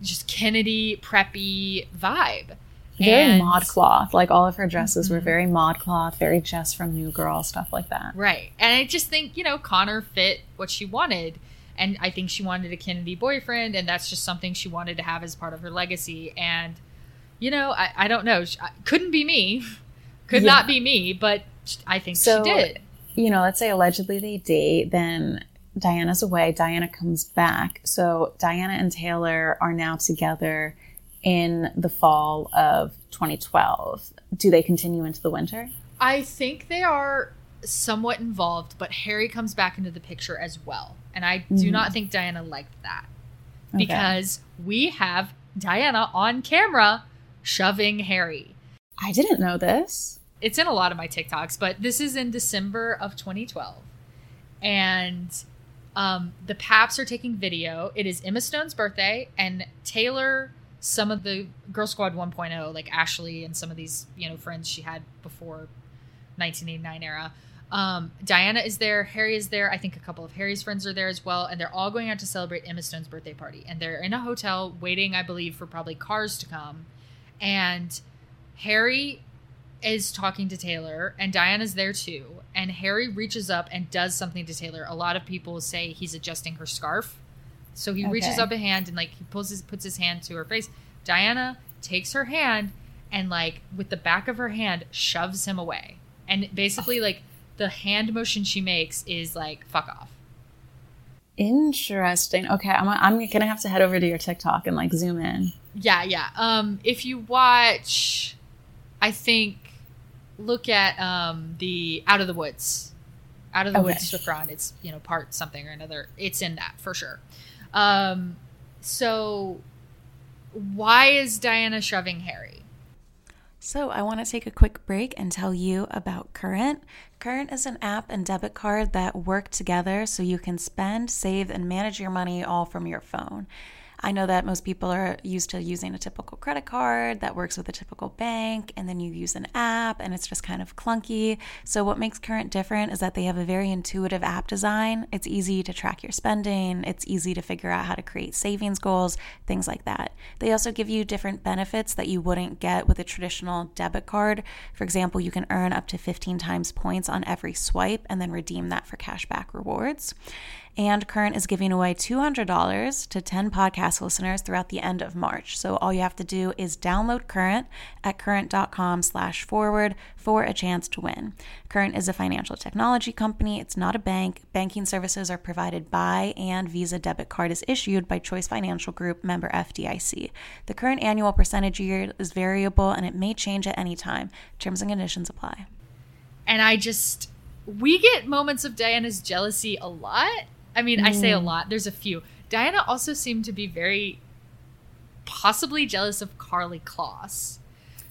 just Kennedy preppy vibe. Very and, ModCloth. Like, all of her dresses mm-hmm. were very ModCloth, very Jess from New Girl, stuff like that. Right. And I just think, you know, Connor fit what she wanted. And I think she wanted a Kennedy boyfriend. And that's just something she wanted to have as part of her legacy. And, you know, I, I don't know. She, I, couldn't be me. Could yeah. not be me, but I think so, she did. You know, let's say allegedly they date, then Diana's away, Diana comes back. So Diana and Taylor are now together in the fall of twenty twelve. Do they continue into the winter? I think they are somewhat involved, but Harry comes back into the picture as well. And I do mm-hmm. not think Diana liked that. Okay. Because we have Diana on camera shoving Harry. I didn't know this. It's in a lot of my TikToks, but this is in December of twenty twelve. And um, the Paps are taking video. It is Emma Stone's birthday, and Taylor, some of the Girl Squad one point oh, like Ashley and some of these, you know, friends she had before nineteen eighty-nine era. Um, Diana is there. Harry is there. I think a couple of Harry's friends are there as well. And they're all going out to celebrate Emma Stone's birthday party. And they're in a hotel waiting, I believe, for probably cars to come. And Harry is talking to Taylor, and Diana's there too. And Harry reaches up and does something to Taylor. A lot of people say he's adjusting her scarf. So he okay. reaches up a hand and, like, he pulls his, puts his hand to her face. Diana takes her hand and, like, with the back of her hand, shoves him away. And basically, like, the hand motion she makes is, like, fuck off. Interesting. Okay, I'm, I'm going to have to head over to your TikTok and, like, zoom in. Yeah, yeah. Um, if you watch... I think, look at um, the Out of the Woods. Out of the okay. Woods, Chiffron. It's, you know, part something or another. It's in that, for sure. Um, so, why is Diana shoving Harry? So, I want to take a quick break and tell you about Current. Current is an app and debit card that work together so you can spend, save, and manage your money all from your phone. I know that most people are used to using a typical credit card that works with a typical bank, and then you use an app, and it's just kind of clunky. So what makes Current different is that they have a very intuitive app design. It's easy to track your spending. It's easy to figure out how to create savings goals, things like that. They also give you different benefits that you wouldn't get with a traditional debit card. For example, you can earn up to fifteen times points on every swipe and then redeem that for cashback rewards. And Current is giving away two hundred dollars to ten podcast listeners throughout the end of March. So all you have to do is download Current at current.com slash forward for a chance to win. Current is a financial technology company. It's not a bank. Banking services are provided by and Visa debit card is issued by Choice Financial Group, member F D I C. The Current annual percentage yield is variable and it may change at any time. Terms and conditions apply. And I just, we get moments of Diana's jealousy a lot. I mean, I say a lot. There's a few. Diana also seemed to be very possibly jealous of Karlie Kloss.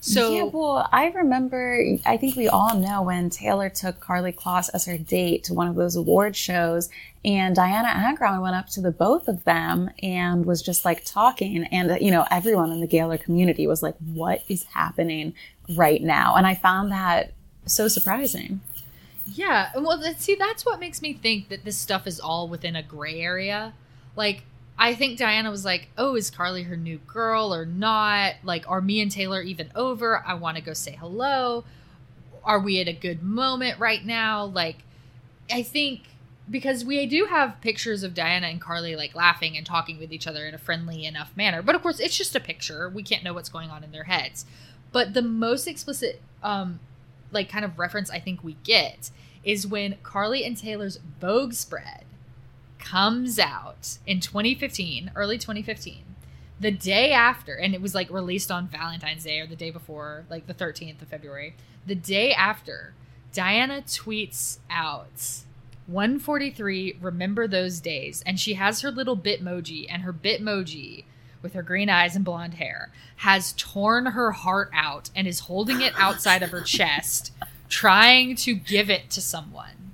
So, yeah, well, I remember, I think we all know when Taylor took Karlie Kloss as her date to one of those award shows, and Diana Agron went up to the both of them and was just, like, talking. And, you know, everyone in the Gaylor community was like, what is happening right now? And I found that so surprising. Yeah, well, see, that's what makes me think that this stuff is all within a gray area. Like, I think Diana was like, oh, is Karlie her new girl or not? Like, are me and Taylor even over? I want to go say hello. Are we at a good moment right now? Like, I think because we do have pictures of Diana and Karlie, like, laughing and talking with each other in a friendly enough manner. But, of course, it's just a picture. We can't know what's going on in their heads. But the most explicit... um like kind of reference I think we get is when Karlie and Taylor's Vogue spread comes out in twenty fifteen, early twenty fifteen, the day after, and it was like released on Valentine's Day or the day before, like the thirteenth of February, the day after, Diana tweets out, one forty-three, remember those days. And she has her little Bitmoji, and her Bitmoji, with her green eyes and blonde hair, has torn her heart out and is holding it outside of her chest, trying to give it to someone.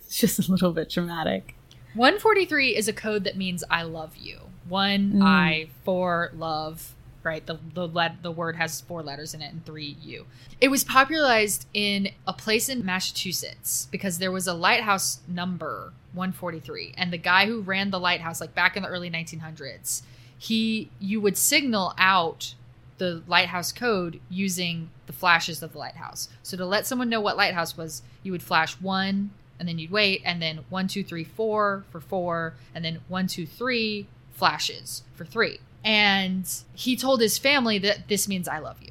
It's just a little bit dramatic. one forty-three is a code that means I love you. One, mm. I, four, love, right? The the le- the word has four letters in it, and three, you. It was popularized in a place in Massachusetts because there was a lighthouse number, one forty-three. And the guy who ran the lighthouse, like back in the early nineteen hundreds, he you would signal out the lighthouse code using the flashes of the lighthouse. So to let someone know what lighthouse was, you would flash one, and then you'd wait, and then one, two, three, four for four, and then one, two, three flashes for three. And he told his family that this means I love you.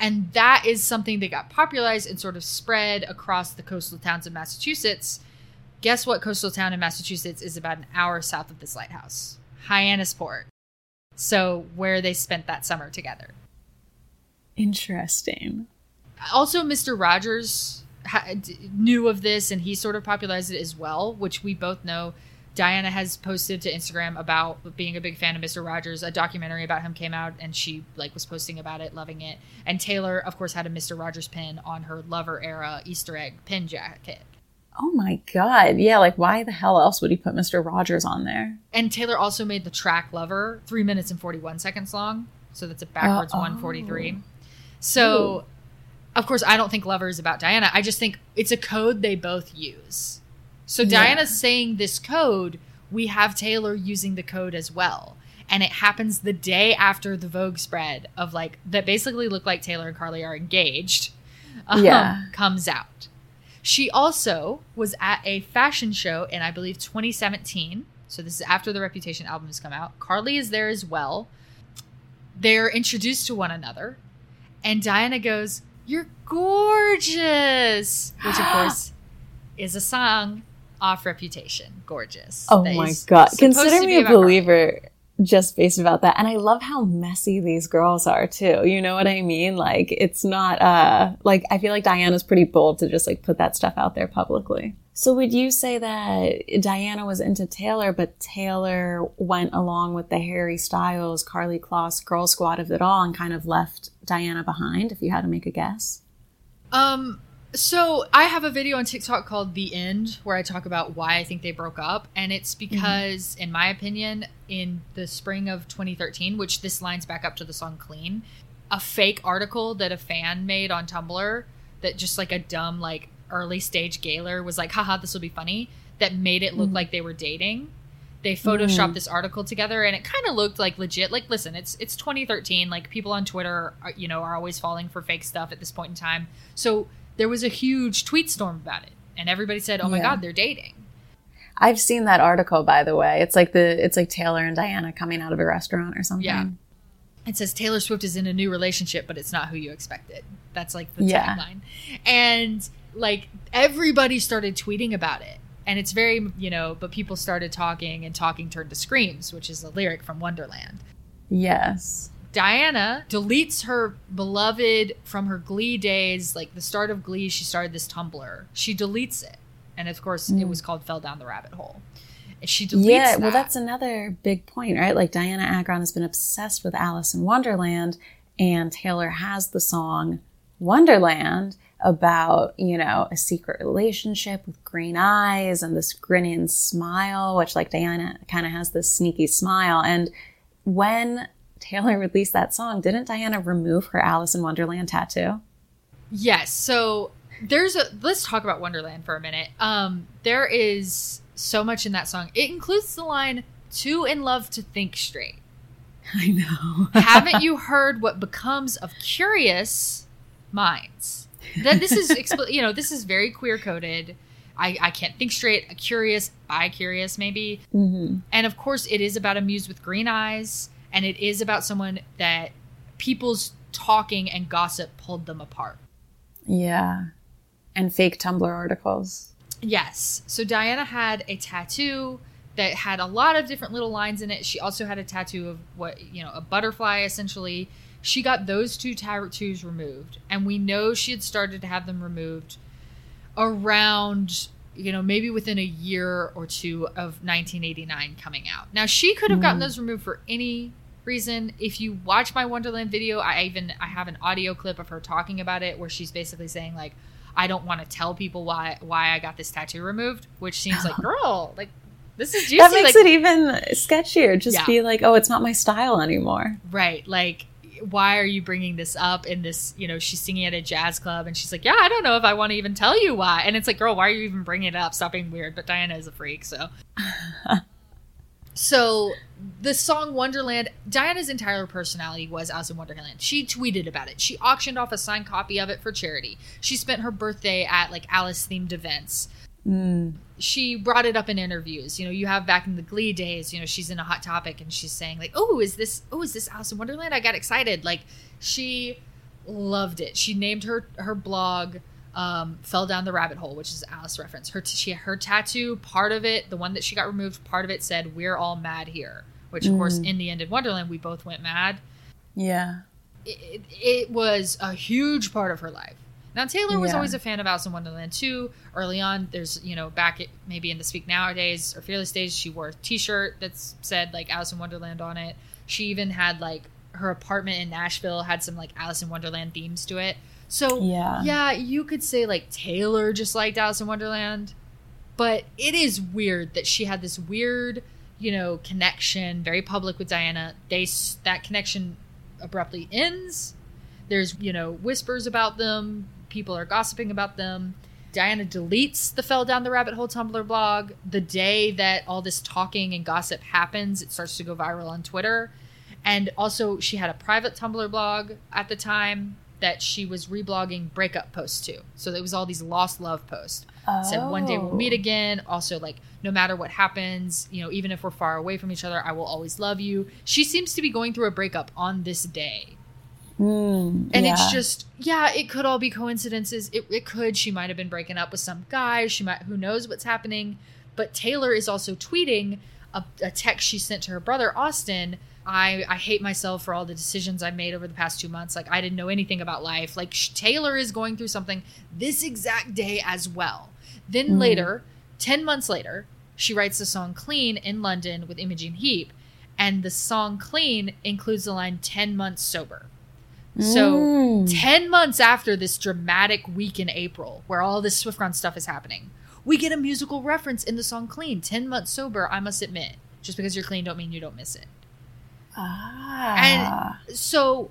And that is something that got popularized and sort of spread across the coastal towns of Massachusetts. Guess what coastal town in Massachusetts is about an hour south of this lighthouse? Hyannisport. So where they spent that summer together. Interesting. Also, Mister Rogers ha- knew of this, and he sort of popularized it as well, which we both know. Diana has posted to Instagram about being a big fan of Mister Rogers. A documentary about him came out, and she like was posting about it, loving it. And Taylor, of course, had a Mister Rogers pin on her Lover era Easter egg pin jacket. Oh my God. Yeah, like why the hell else would he put Mister Rogers on there? And Taylor also made the track Lover three minutes and forty-one seconds long. So that's a backwards uh, oh. one forty-three. So, Ooh. Of course, I don't think Lover is about Diana. I just think it's a code they both use. So yeah. Diana's saying this code, we have Taylor using the code as well. And it happens the day after the Vogue spread of like, that basically looked like Taylor and Carly are engaged, um, yeah. comes out. She also was at a fashion show in, I believe, twenty seventeen. So this is after the Reputation album has come out. Carly is there as well. They're introduced to one another. And Diana goes, "You're gorgeous," which of course is a song off Reputation, "Gorgeous." Oh my God. Consider me a believer Carly. Just based about that. And I love how messy these girls are too. You know what I mean? Like it's not, uh, like I feel like Diana's pretty bold to just like put that stuff out there publicly. So would you say that Diana was into Taylor, but Taylor went along with the Harry Styles, Karlie Kloss, girl squad of it all and kind of left Diana behind, if you had to make a guess? Um, So I have a video on TikTok called The End where I talk about why I think they broke up. And it's because, mm-hmm. in my opinion, in the spring of twenty thirteen, which this lines back up to the song Clean, a fake article that a fan made on Tumblr that just like a dumb like early stage gayler was like, haha, this will be funny, that made it look mm-hmm. like they were dating. They photoshopped mm. this article together, and it kind of looked like legit. Like, listen, it's it's twenty thirteen. Like, people on Twitter, are, you know, are always falling for fake stuff at this point in time. So there was a huge tweet storm about it, and everybody said, "Oh my yeah. God, they're dating." I've seen that article, by the way. It's like the it's like Taylor and Diana coming out of a restaurant or something. Yeah, it says Taylor Swift is in a new relationship, but it's not who you expected. That's like the yeah. tagline, and like everybody started tweeting about it. And it's very, you know, but people started talking and talking turned to screams, which is a lyric from Wonderland. Yes. Diana deletes her beloved from her Glee days, like the start of Glee, she started this Tumblr. She deletes it. And of course, mm. it was called Fell Down the Rabbit Hole. She deletes Yeah, that. Well, that's another big point, right? Like Diana Agron has been obsessed with Alice in Wonderland, and Taylor has the song Wonderland about, you know, a secret relationship with green eyes and this grinning smile, which like Diana kind of has this sneaky smile. And when Taylor released that song, didn't Diana remove her Alice in Wonderland tattoo? Yes. So there's a, let's talk about Wonderland for a minute. Um, there is so much in that song. It includes the line, "Too in love to think straight." I know. "Haven't you heard what becomes of curious minds?" Then this is, expl- you know, this is very queer coded. I, I can't think straight. Curious, bi curious maybe. Mm-hmm. And of course it is about a muse with green eyes. And it is about someone that people's talking and gossip pulled them apart. Yeah. And fake Tumblr articles. Yes. So Diana had a tattoo that had a lot of different little lines in it. She also had a tattoo of what, you know, a butterfly essentially. She got those two tattoos removed, and we know she had started to have them removed around you know, maybe within a year or two of nineteen eighty-nine coming out. Now, she could have gotten those removed for any reason. If you watch my Wonderland video, I even I have an audio clip of her talking about it where she's basically saying, like, I don't want to tell people why why I got this tattoo removed, which seems like, girl, like, this is juicy. That makes like, it even sketchier. Just yeah. be like, oh, it's not my style anymore. Right. Like, why are you bringing this up in this, you know, she's singing at a jazz club and she's like, yeah, I don't know if I want to even tell you why. And it's like, girl, why are you even bringing it up? Stop being weird. But Diana is a freak. So, so the song Wonderland, Diana's entire personality was Alice in Wonderland. She tweeted about it. She auctioned off a signed copy of it for charity. She spent her birthday at like Alice themed events. Mm. She brought it up in interviews. You know, you have back in the Glee days, you know, she's in a Hot Topic and she's saying like, oh, is this, oh, is this Alice in Wonderland? I got excited. Like, she loved it. She named her, her blog, um, Fell Down the Rabbit Hole, which is Alice reference. Her, t- she, her tattoo, part of it, the one that she got removed, part of it said, we're all mad here, which of mm. course in the end in Wonderland, we both went mad. Yeah. It, it, it was a huge part of her life. Now, Taylor was yeah. always a fan of Alice in Wonderland, too. Early on, there's, you know, back at, maybe in the Speak Nowadays or Fearless Days, she wore a T-shirt that said, like, Alice in Wonderland on it. She even had, like, her apartment in Nashville had some, like, Alice in Wonderland themes to it. So, yeah, yeah you could say, like, Taylor just liked Alice in Wonderland. But it is weird that she had this weird, you know, connection, very public with Diana. They That connection abruptly ends. There's, you know, whispers about them. People are gossiping about them. Diana deletes the Fell Down the Rabbit Hole Tumblr blog. The day that all this talking and gossip happens, it starts to go viral on Twitter. And also she had a private Tumblr blog at the time that she was reblogging breakup posts to. So it was all these lost love posts. Oh. It said, one day we'll meet again. Also, like, no matter what happens, you know, even if we're far away from each other, I will always love you. She seems to be going through a breakup on this day. Mm, and yeah. it's just, yeah, it could all be coincidences. It, it could. She might have been breaking up with some guy. She might, who knows what's happening. But Taylor is also tweeting a, a text she sent to her brother, Austin. I, I hate myself for all the decisions I made over the past two months. Like, I didn't know anything about life. Like, sh- Taylor is going through something this exact day as well. Then mm. later, ten months later, she writes the song Clean in London with Imogen Heap. And the song Clean includes the line ten months sober. So mm. ten months after this dramatic week in April where all this SwiftGrond stuff is happening, we get a musical reference in the song Clean. ten months sober, I must admit. Just because you're clean don't mean you don't miss it. Ah. And so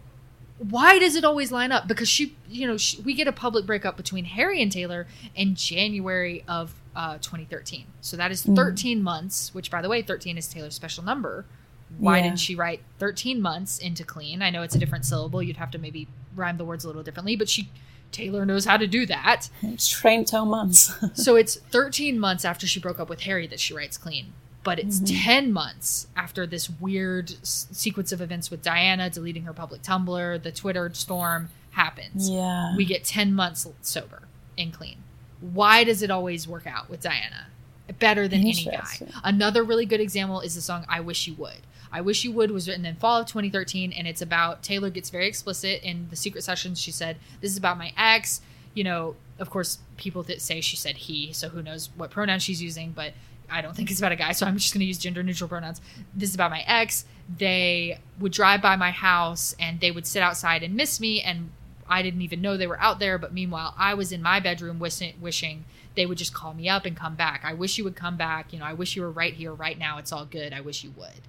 why does it always line up? Because she, you know, she, we get a public breakup between Harry and Taylor in January of uh, twenty thirteen. So that is thirteen mm. months, which, by the way, thirteen is Taylor's special number. Why yeah. didn't she write thirteen months into Clean? I know it's a different syllable. You'd have to maybe rhyme the words a little differently, but she, Taylor knows how to do that. It's trained till months. So it's thirteen months after she broke up with Harry that she writes Clean. But it's mm-hmm. ten months after this weird s- sequence of events with Diana deleting her public Tumblr, the Twitter storm happens. Yeah. We get ten months sober in Clean. Why does it always work out with Diana? Better than any guy. Another really good example is the song I Wish You Would. I Wish You Would was written in fall of twenty thirteen, and it's about, Taylor gets very explicit in the secret sessions. She said, this is about my ex. You know, of course, people that say she said he, so who knows what pronoun she's using, but I don't think it's about a guy, so I'm just going to use gender neutral pronouns. This is about my ex. They would drive by my house, and they would sit outside and miss me, and I didn't even know they were out there, but meanwhile, I was in my bedroom wishing, wishing they would just call me up and come back. I wish you would come back. You know, I wish you were right here, right now. It's all good. I wish you would.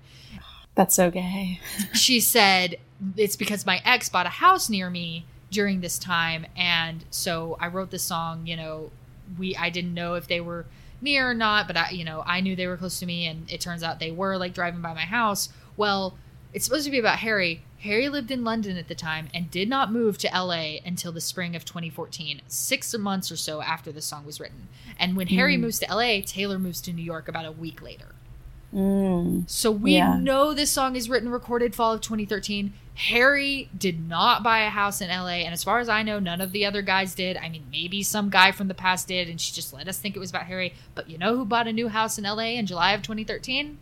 That's so gay. She said, it's because my ex bought a house near me during this time. And so I wrote this song, you know, we, I didn't know if they were near or not, but I, you know, I knew they were close to me, and it turns out they were like driving by my house. Well, it's supposed to be about Harry. Harry lived in London at the time and did not move to L A until the spring of twenty fourteen, six months or so after the song was written. And when mm. Harry moves to L A, Taylor moves to New York about a week later. Mm, so we yeah. know this song is written, recorded fall of twenty thirteen. Harry did not buy a house in L A, and as far as I know, none of the other guys did. I mean, maybe some guy from the past did, and she just let us think it was about Harry. But you know who bought a new house in L A in July of twenty thirteen?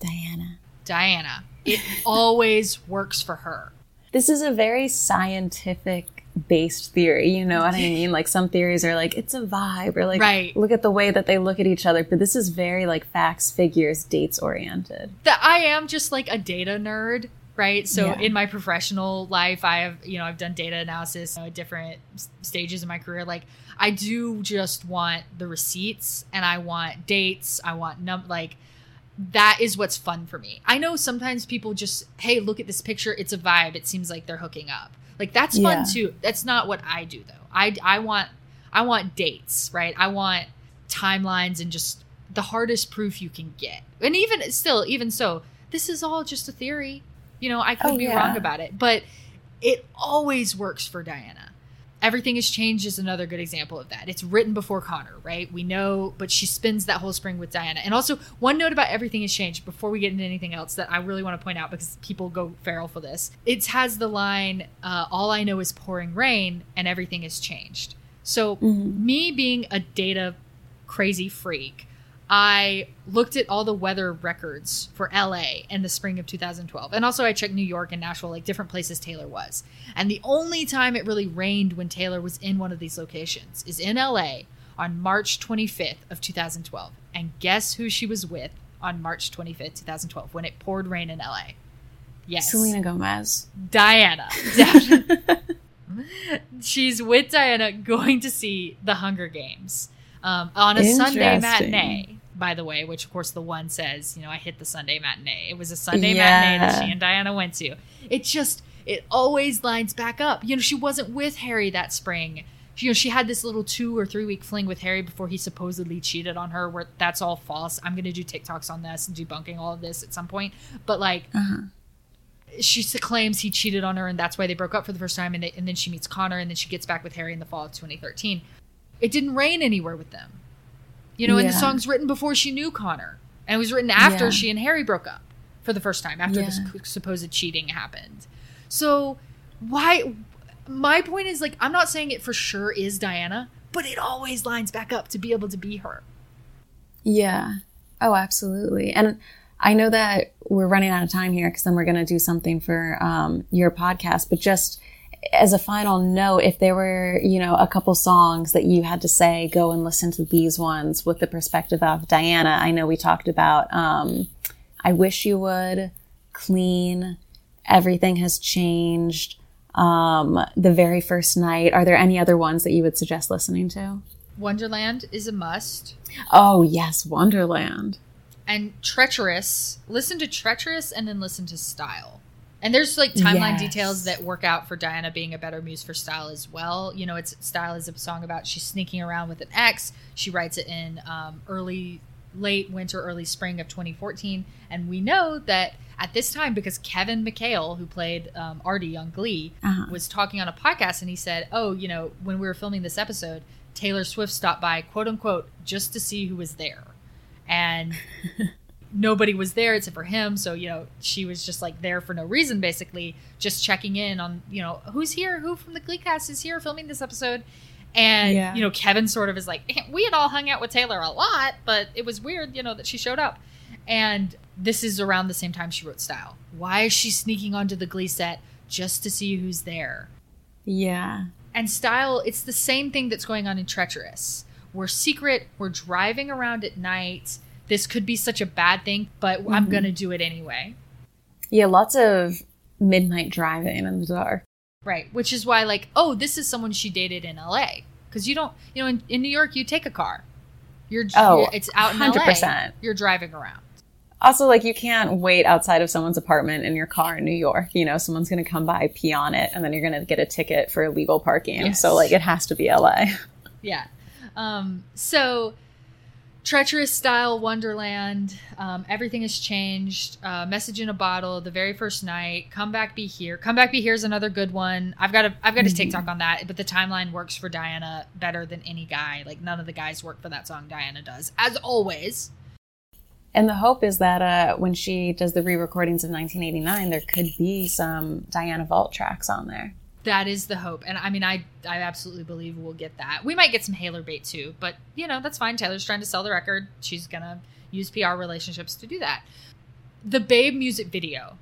Diana. Diana. It always works for her. This is a very scientific based theory, you know what I mean? Like some theories are like, it's a vibe, or like, right. look at the way that they look at each other. But this is very like facts, figures, dates oriented. That I am just like a data nerd, right? So yeah. in my professional life, I have, you know, I've done data analysis, you know, at different stages of my career. Like I do just want the receipts, and I want dates. I want num like, that is what's fun for me. I know sometimes people just, hey, look at this picture. It's a vibe. It seems like they're hooking up. Like that's fun yeah. too. That's not what I do though. I, I want, I want dates, right? I want timelines and just the hardest proof you can get. And even still, even so, this is all just a theory. You know, I could oh, be yeah. wrong about it, but it always works for Diana. Everything Has Changed is another good example of that. It's written before Connor, right? We know, but she spends that whole spring with Diana. And also, one note about Everything Has Changed before we get into anything else that I really want to point out, because people go feral for this. It has the line, uh, all I know is pouring rain and everything has changed. So mm-hmm. me being a data crazy freak, I looked at all the weather records for L A in the spring of two thousand twelve. And also I checked New York and Nashville, like different places Taylor was. And the only time it really rained when Taylor was in one of these locations is in L A on March twenty-fifth of two thousand twelve. And guess who she was with on March twenty-fifth, two thousand twelve, when it poured rain in L A? Yes. Selena Gomez. Diana. She's with Diana going to see The Hunger Games. Um, on a Sunday matinee, by the way, which of course the one says, you know, I hit the Sunday matinee. It was a Sunday yeah. matinee that she and Diana went to. It just, it always lines back up. You know, she wasn't with Harry that spring. You know, she had this little two or three week fling with Harry before he supposedly cheated on her, where that's all false. I'm going to do TikToks on this and debunking all of this at some point. But like, uh-huh. she claims he cheated on her and that's why they broke up for the first time. And, they, and then she meets Connor and then she gets back with Harry in the fall of twenty thirteen. It didn't rain anywhere with them. You know, yeah. and the song's written before she knew Connor. And it was written after yeah. she and Harry broke up for the first time, after yeah. this supposed cheating happened. So why, my point is, like, I'm not saying it for sure is Diana, but it always lines back up to be able to be her. Yeah. Oh, absolutely. And I know that we're running out of time here, because then we're going to do something for um, your podcast, but just as a final note, if there were, you know, a couple songs that you had to say, go and listen to these ones with the perspective of Diana. I know we talked about um, I Wish You Would, Clean, Everything Has Changed, um, The Very First Night. Are there any other ones that you would suggest listening to? Wonderland is a must. Oh, yes, Wonderland. And Treacherous. Listen to Treacherous and then listen to Style. And there's like timeline yes. details that work out for Diana being a better muse for Style as well. You know, it's Style is a song about she's sneaking around with an ex. She writes it in um, early, late winter, early spring of twenty fourteen. And we know that at this time, because Kevin McHale, who played um, Artie on Glee, uh-huh. was talking on a podcast and he said, oh, you know, when we were filming this episode, Taylor Swift stopped by, quote unquote, just to see who was there. And nobody was there except for him. So, you know, she was just like there for no reason, basically just checking in on, you know, who's here, who from the Glee cast is here filming this episode. And, yeah. you know, Kevin sort of is like, we had all hung out with Taylor a lot, but it was weird, you know, that she showed up. And this is around the same time she wrote Style. Why is she sneaking onto the Glee set just to see who's there? Yeah. And Style, it's the same thing that's going on in Treacherous. We're secret. We're driving around at night. This could be such a bad thing, but mm-hmm. I'm going to do it anyway. Yeah, lots of midnight driving in the dark. Right, which is why, like, oh, this is someone she dated in L A. Because you don't, you know, in, in New York, you take a car. You're, oh, you're, it's out in one hundred percent. L A. You're driving around. Also, like, you can't wait outside of someone's apartment in your car in New York. You know, someone's going to come by, pee on it, and then you're going to get a ticket for illegal parking. Yes. So, like, it has to be L A. Yeah. Um, so... Treacherous, Style, Wonderland, um, Everything Has Changed, uh, Message in a Bottle, The Very First Night, Come Back Be Here. Come Back Be Here is another good one. I've got a I've got a mm-hmm. TikTok on that, but the timeline works for Diana better than any guy. Like none of the guys work for that song. Diana does, as always. And the hope is that uh, when she does the re-recordings of nineteen eighty-nine, there could be some Diana Vault tracks on there. That is the hope. And I mean, I I absolutely believe we'll get that. We might get some Haler bait too, but you know, that's fine. Taylor's trying to sell the record. She's going to use P R relationships to do that. The Babe music video,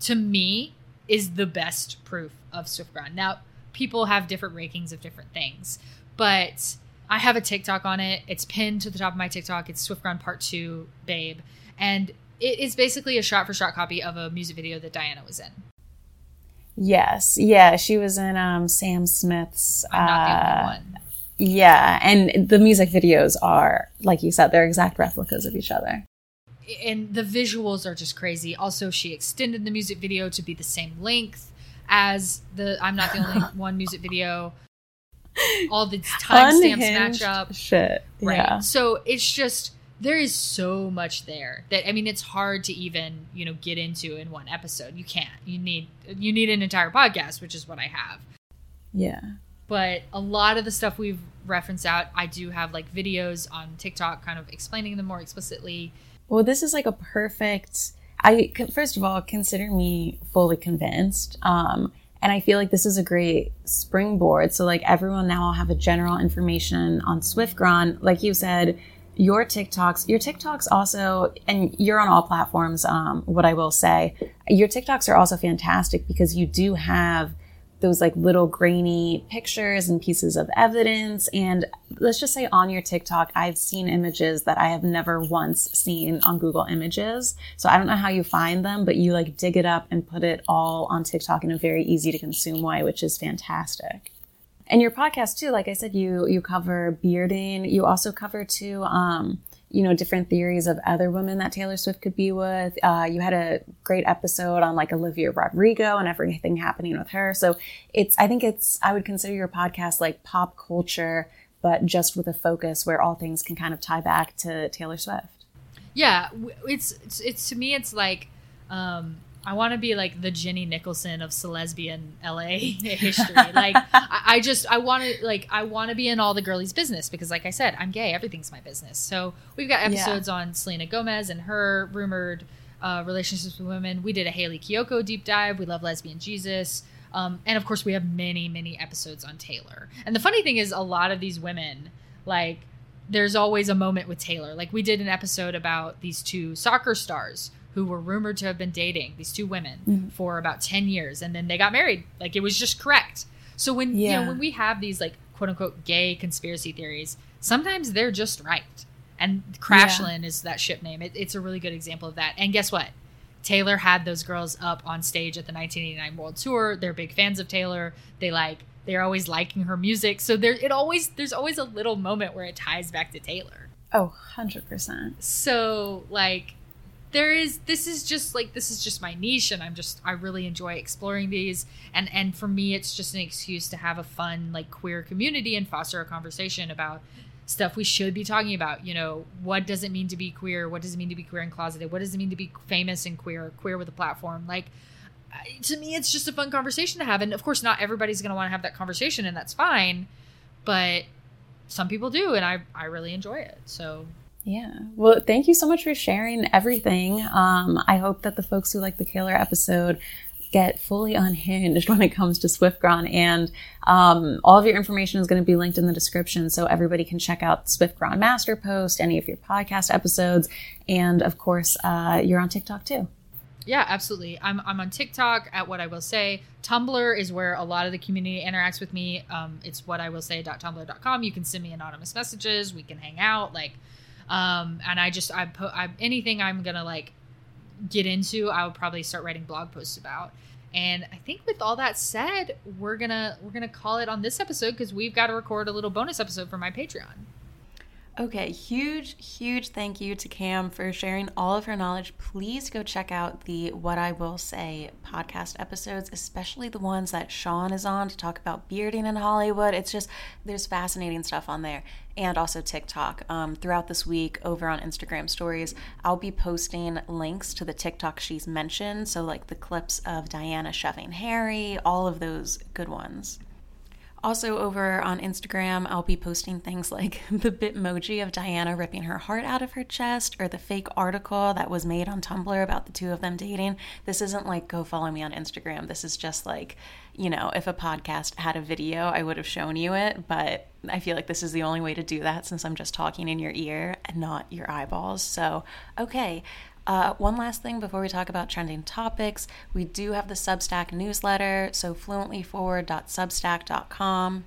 to me, is the best proof of Swift Ground. Now, people have different rankings of different things. But I have a TikTok on it. It's pinned to the top of my TikTok. It's Swift Ground Part two, Babe. And it is basically a shot-for-shot copy of a music video that Diana was in. Yes. Yeah, she was in um, Sam Smith's... I'm not uh, the only one. Yeah, and the music videos are, like you said, they're exact replicas of each other. And the visuals are just crazy. Also, she extended the music video to be the same length as the I'm Not the Only One music video. All the timestamps match up. Shit. Right. Yeah. So it's just, there is so much there that, I mean, it's hard to even, you know, get into in one episode. You can't. You need, you need an entire podcast, which is what I have. Yeah. But a lot of the stuff we've referenced out, I do have like videos on TikTok kind of explaining them more explicitly. Well, this is like a perfect, I, first of all, consider me fully convinced. Um, And I feel like this is a great springboard. So like everyone now will have a general information on SwiftGron. Like you said, your TikToks, your TikToks also, and you're on all platforms, um, what I will say, your TikToks are also fantastic because you do have those like little grainy pictures and pieces of evidence. And let's just say on your TikTok, I've seen images that I have never once seen on Google Images. So I don't know how you find them, but you like dig it up and put it all on TikTok in a very easy to consume way, which is fantastic. And your podcast too, like I said, you, you cover bearding. You also cover too, um, you know, different theories of other women that Taylor Swift could be with. Uh, you had a great episode on like Olivia Rodrigo and everything happening with her. So it's, I think it's, I would consider your podcast like pop culture, but just with a focus where all things can kind of tie back to Taylor Swift. Yeah. It's, it's, it's to me, it's like, um, I want to be like the Jenny Nicholson of Celesbian L A history. Like I, I just, I want to like, I want to be in all the girlies' business because like I said, I'm gay. Everything's my business. So we've got episodes yeah. on Selena Gomez and her rumored uh, relationships with women. We did a Hayley Kiyoko deep dive. We love Lesbian Jesus. Um, and of course we have many, many episodes on Taylor. And the funny thing is a lot of these women, like there's always a moment with Taylor. Like we did an episode about these two soccer stars who were rumored to have been dating, these two women, mm-hmm. for about ten years. And then they got married. Like, it was just correct. So when yeah. you know when we have these, like, quote-unquote gay conspiracy theories, sometimes they're just right. And Crashland yeah. is that ship name. It, it's a really good example of that. And guess what? Taylor had those girls up on stage at the nineteen eighty-nine World Tour. They're big fans of Taylor. They, like, they're always liking her music. So there, it always there's always a little moment where it ties back to Taylor. Oh, one hundred percent. So, like... There is, this is just like, this is just my niche and I'm just, I really enjoy exploring these. And, and for me, it's just an excuse to have a fun, like queer community and foster a conversation about stuff we should be talking about. You know, what does it mean to be queer? What does it mean to be queer and closeted? What does it mean to be famous and queer, queer with a platform? Like to me, it's just a fun conversation to have. And of course, not everybody's going to want to have that conversation and that's fine, but some people do. And I, I really enjoy it. So yeah. Well, thank you so much for sharing everything. Um, I hope that the folks who like the Taylor episode get fully unhinged when it comes to SwiftGron. And um, all of your information is going to be linked in the description so everybody can check out SwiftGron Master Post, any of your podcast episodes. And of course, uh, you're on TikTok too. Yeah, absolutely. I'm I'm on TikTok at What I Will Say. Tumblr is where a lot of the community interacts with me. Um, it's what I will say dot tumblr dot com. You can send me anonymous messages. We can hang out. Like, Um, and I just, I put, I, anything I'm going to like get into, I would probably start writing blog posts about. And I think with all that said, we're going to, we're going to call it on this episode cause we've got to record a little bonus episode for my Patreon. Okay. Huge, huge thank you to Cam for sharing all of her knowledge. Please go check out the What I Will Say podcast episodes, especially the ones that Sean is on to talk about bearding in Hollywood. It's just, there's fascinating stuff on there. And also TikTok. Um, throughout this week over on Instagram stories, I'll be posting links to the TikTok she's mentioned. So like the clips of Diana shoving Harry, all of those good ones. Also over on Instagram, I'll be posting things like the Bitmoji of Diana ripping her heart out of her chest or the fake article that was made on Tumblr about the two of them dating. This isn't like, go follow me on Instagram. This is just like, you know, if a podcast had a video, I would have shown you it. But I feel like this is the only way to do that since I'm just talking in your ear and not your eyeballs. So, okay. Uh, one last thing before we talk about trending topics, we do have the Substack newsletter, so fluently forward dot substack dot com.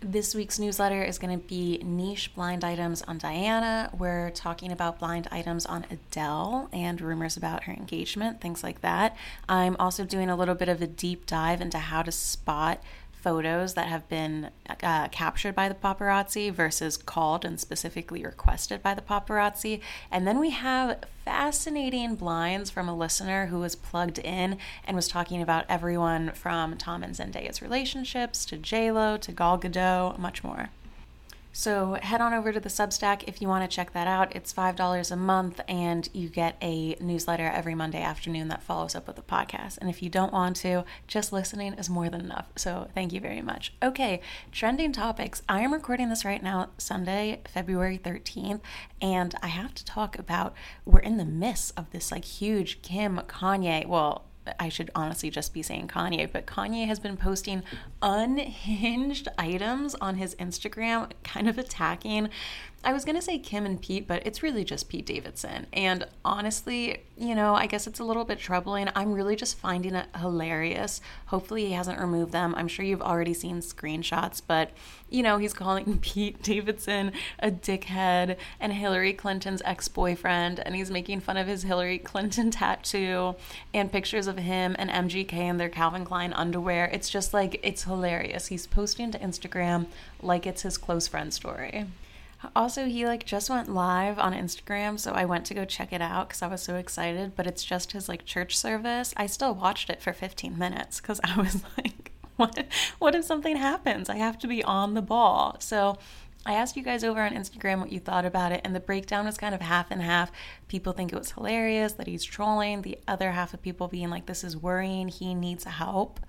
This week's newsletter is going to be niche blind items on Diana. We're talking about blind items on Adele and rumors about her engagement, things like that. I'm also doing a little bit of a deep dive into how to spot photos that have been uh, captured by the paparazzi versus called and specifically requested by the paparazzi. And then we have fascinating blinds from a listener who was plugged in and was talking about everyone from Tom and Zendaya's relationships to J-Lo to Gal Gadot, much more. So head on over to the Substack if you want to check that out. It's five dollars a month, and you get a newsletter every Monday afternoon that follows up with the podcast. And if you don't want to, just listening is more than enough. So thank you very much. Okay, trending topics. I am recording this right now, Sunday, February thirteenth, and I have to talk about, we're in the midst of this like huge Kim, Kanye, well, I should honestly just be saying Kanye, but Kanye has been posting unhinged items on his Instagram, kind of attacking, I was going to say Kim and Pete, but it's really just Pete Davidson. And honestly, you know, I guess it's a little bit troubling. I'm really just finding it hilarious. Hopefully he hasn't removed them. I'm sure you've already seen screenshots, but, you know, he's calling Pete Davidson a dickhead and Hillary Clinton's ex-boyfriend, and he's making fun of his Hillary Clinton tattoo and pictures of him and M G K in their Calvin Klein underwear. It's just like, it's hilarious. He's posting to Instagram like it's his close friend story. Also, he like just went live on Instagram, so I went to go check it out because I was so excited, but it's just his like church service. I still watched it for fifteen minutes because I was like, what, what if something happens? I have to be on the ball. So I asked you guys over on Instagram what you thought about it, and the breakdown was kind of half and half. People think it was hilarious that he's trolling, the other half of people being like, this is worrying, he needs help.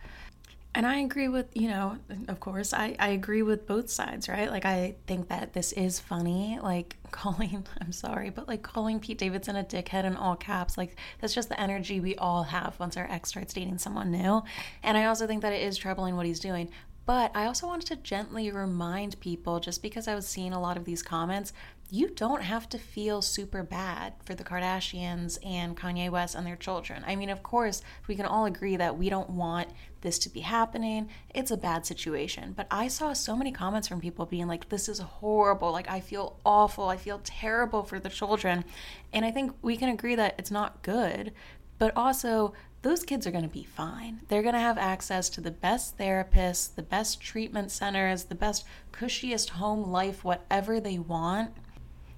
And I agree with, you know, of course, I, I agree with both sides, right? Like, I think that this is funny, like calling, I'm sorry, but like calling Pete Davidson a dickhead in all caps, like that's just the energy we all have once our ex starts dating someone new. And I also think that it is troubling what he's doing. But I also wanted to gently remind people, just because I was seeing a lot of these comments, you don't have to feel super bad for the Kardashians and Kanye West and their children. I mean, of course, we can all agree that we don't want this to be happening. It's a bad situation. But I saw so many comments from people being like, this is horrible. Like, I feel awful. I feel terrible for the children. And I think we can agree that it's not good. But also, those kids are going to be fine. They're going to have access to the best therapists, the best treatment centers, the best, cushiest home life, whatever they want.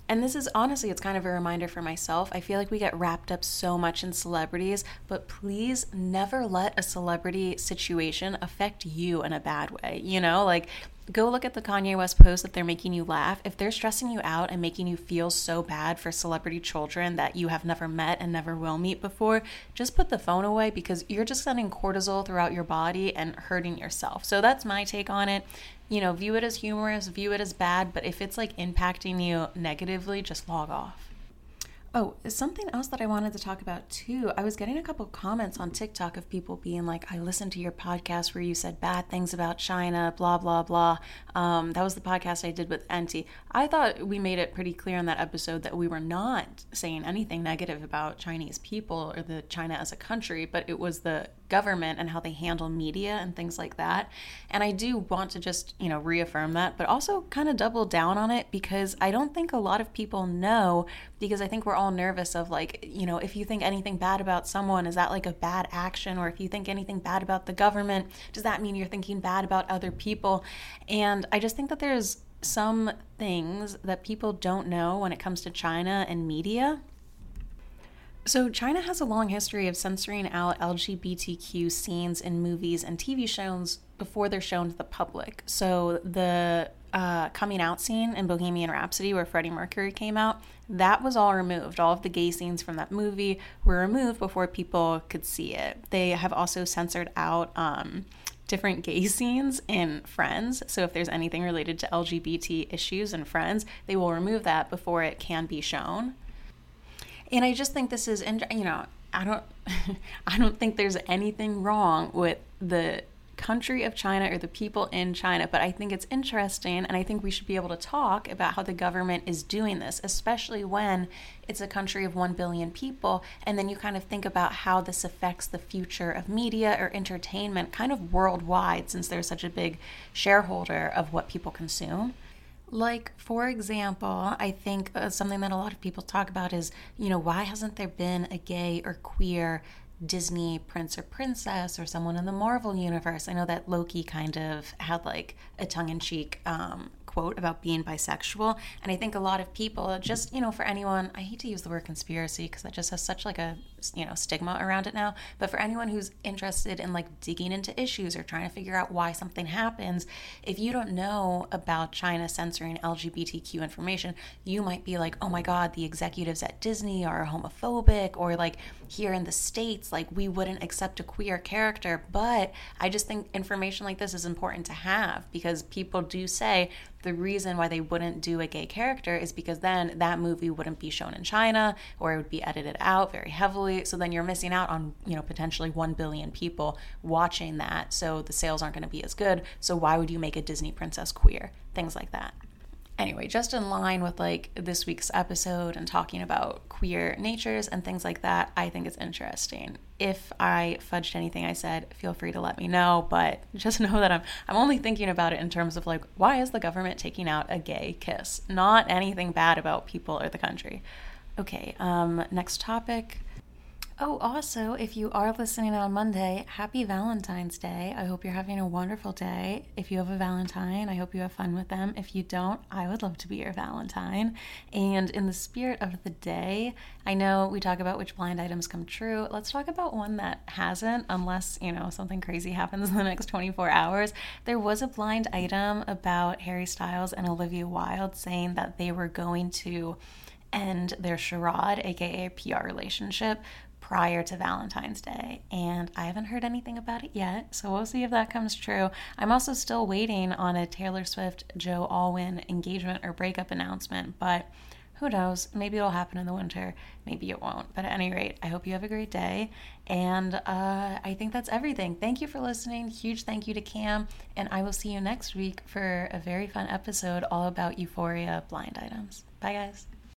And this is honestly, it's kind of a reminder for myself. I feel like we get wrapped up so much in celebrities, but please never let a celebrity situation affect you in a bad way. You know, like go look at the Kanye West posts that they're making you laugh. If they're stressing you out and making you feel so bad for celebrity children that you have never met and never will meet before, just put the phone away, because you're just sending cortisol throughout your body and hurting yourself. So that's my take on it. You know, view it as humorous, view it as bad, but if it's like impacting you negatively, just log off. Oh, something else that I wanted to talk about too. I was getting a couple comments on TikTok of people being like, I listened to your podcast where you said bad things about China, blah, blah, blah. Um, that was the podcast I did with Enti. I thought we made it pretty clear in that episode that we were not saying anything negative about Chinese people or the China as a country, but it was the government and how they handle media and things like that. And I do want to just, you know, reaffirm that, but also kind of double down on it, because I don't think a lot of people know, because I think we're all nervous of like, you know, if you think anything bad about someone, is that like a bad action? Or if you think anything bad about the government, does that mean you're thinking bad about other people? And I just think that there's some things that people don't know when it comes to China and media. So China has a long history of censoring out L G B T Q scenes in movies and T V shows before they're shown to the public. So the uh, coming out scene in Bohemian Rhapsody where Freddie Mercury came out, that was all removed. All of the gay scenes from that movie were removed before people could see it. They have also censored out um, different gay scenes in Friends. So if there's anything related to L G B T issues in Friends, they will remove that before it can be shown. And I just think this is, you know, I don't, I don't think there's anything wrong with the country of China or the people in China, but I think it's interesting, and I think we should be able to talk about how the government is doing this, especially when it's a country of one billion people, and then you kind of think about how this affects the future of media or entertainment kind of worldwide, since they're such a big shareholder of what people consume. Like, for example, I think uh, something that a lot of people talk about is, you know, why hasn't there been a gay or queer Disney prince or princess or someone in the Marvel universe? I know that Loki kind of had like a tongue-in-cheek um, quote about being bisexual. And I think a lot of people just, you know, for anyone, I hate to use the word conspiracy because that just has such like a, you know, stigma around it now. But for anyone who's interested in like digging into issues or trying to figure out why something happens, if you don't know about China censoring L G B T Q information, you might be like, oh my God, the executives at Disney are homophobic, or like here in the States, like we wouldn't accept a queer character. But I just think information like this is important to have, because people do say, the reason why they wouldn't do a gay character is because then that movie wouldn't be shown in China, or it would be edited out very heavily. So then you're missing out on, you know, potentially one billion people watching that. So the sales aren't going to be as good. So why would you make a Disney princess queer? Things like that. Anyway, just in line with like this week's episode and talking about queer natures and things like that, I think it's interesting. If I fudged anything I said, feel free to let me know, but just know that I'm I'm only thinking about it in terms of like, why is the government taking out a gay kiss? Not anything bad about people or the country. Okay, um, next topic. Oh, also, if you are listening on Monday, happy Valentine's Day. I hope you're having a wonderful day. If you have a Valentine, I hope you have fun with them. If you don't, I would love to be your Valentine. And in the spirit of the day, I know we talk about which blind items come true. Let's talk about one that hasn't, unless, you know, something crazy happens in the next twenty-four hours. There was a blind item about Harry Styles and Olivia Wilde saying that they were going to end their charade, aka P R relationship, prior to Valentine's Day, and I haven't heard anything about it yet, so we'll see if that comes true. I'm also still waiting on a Taylor Swift, Joe Alwyn engagement or breakup announcement, but who knows? Maybe it'll happen in the winter, maybe it won't. But at any rate, I hope you have a great day, and uh, I think that's everything. Thank you for listening. Huge thank you to Cam, and I will see you next week for a very fun episode all about Euphoria blind items. Bye, guys.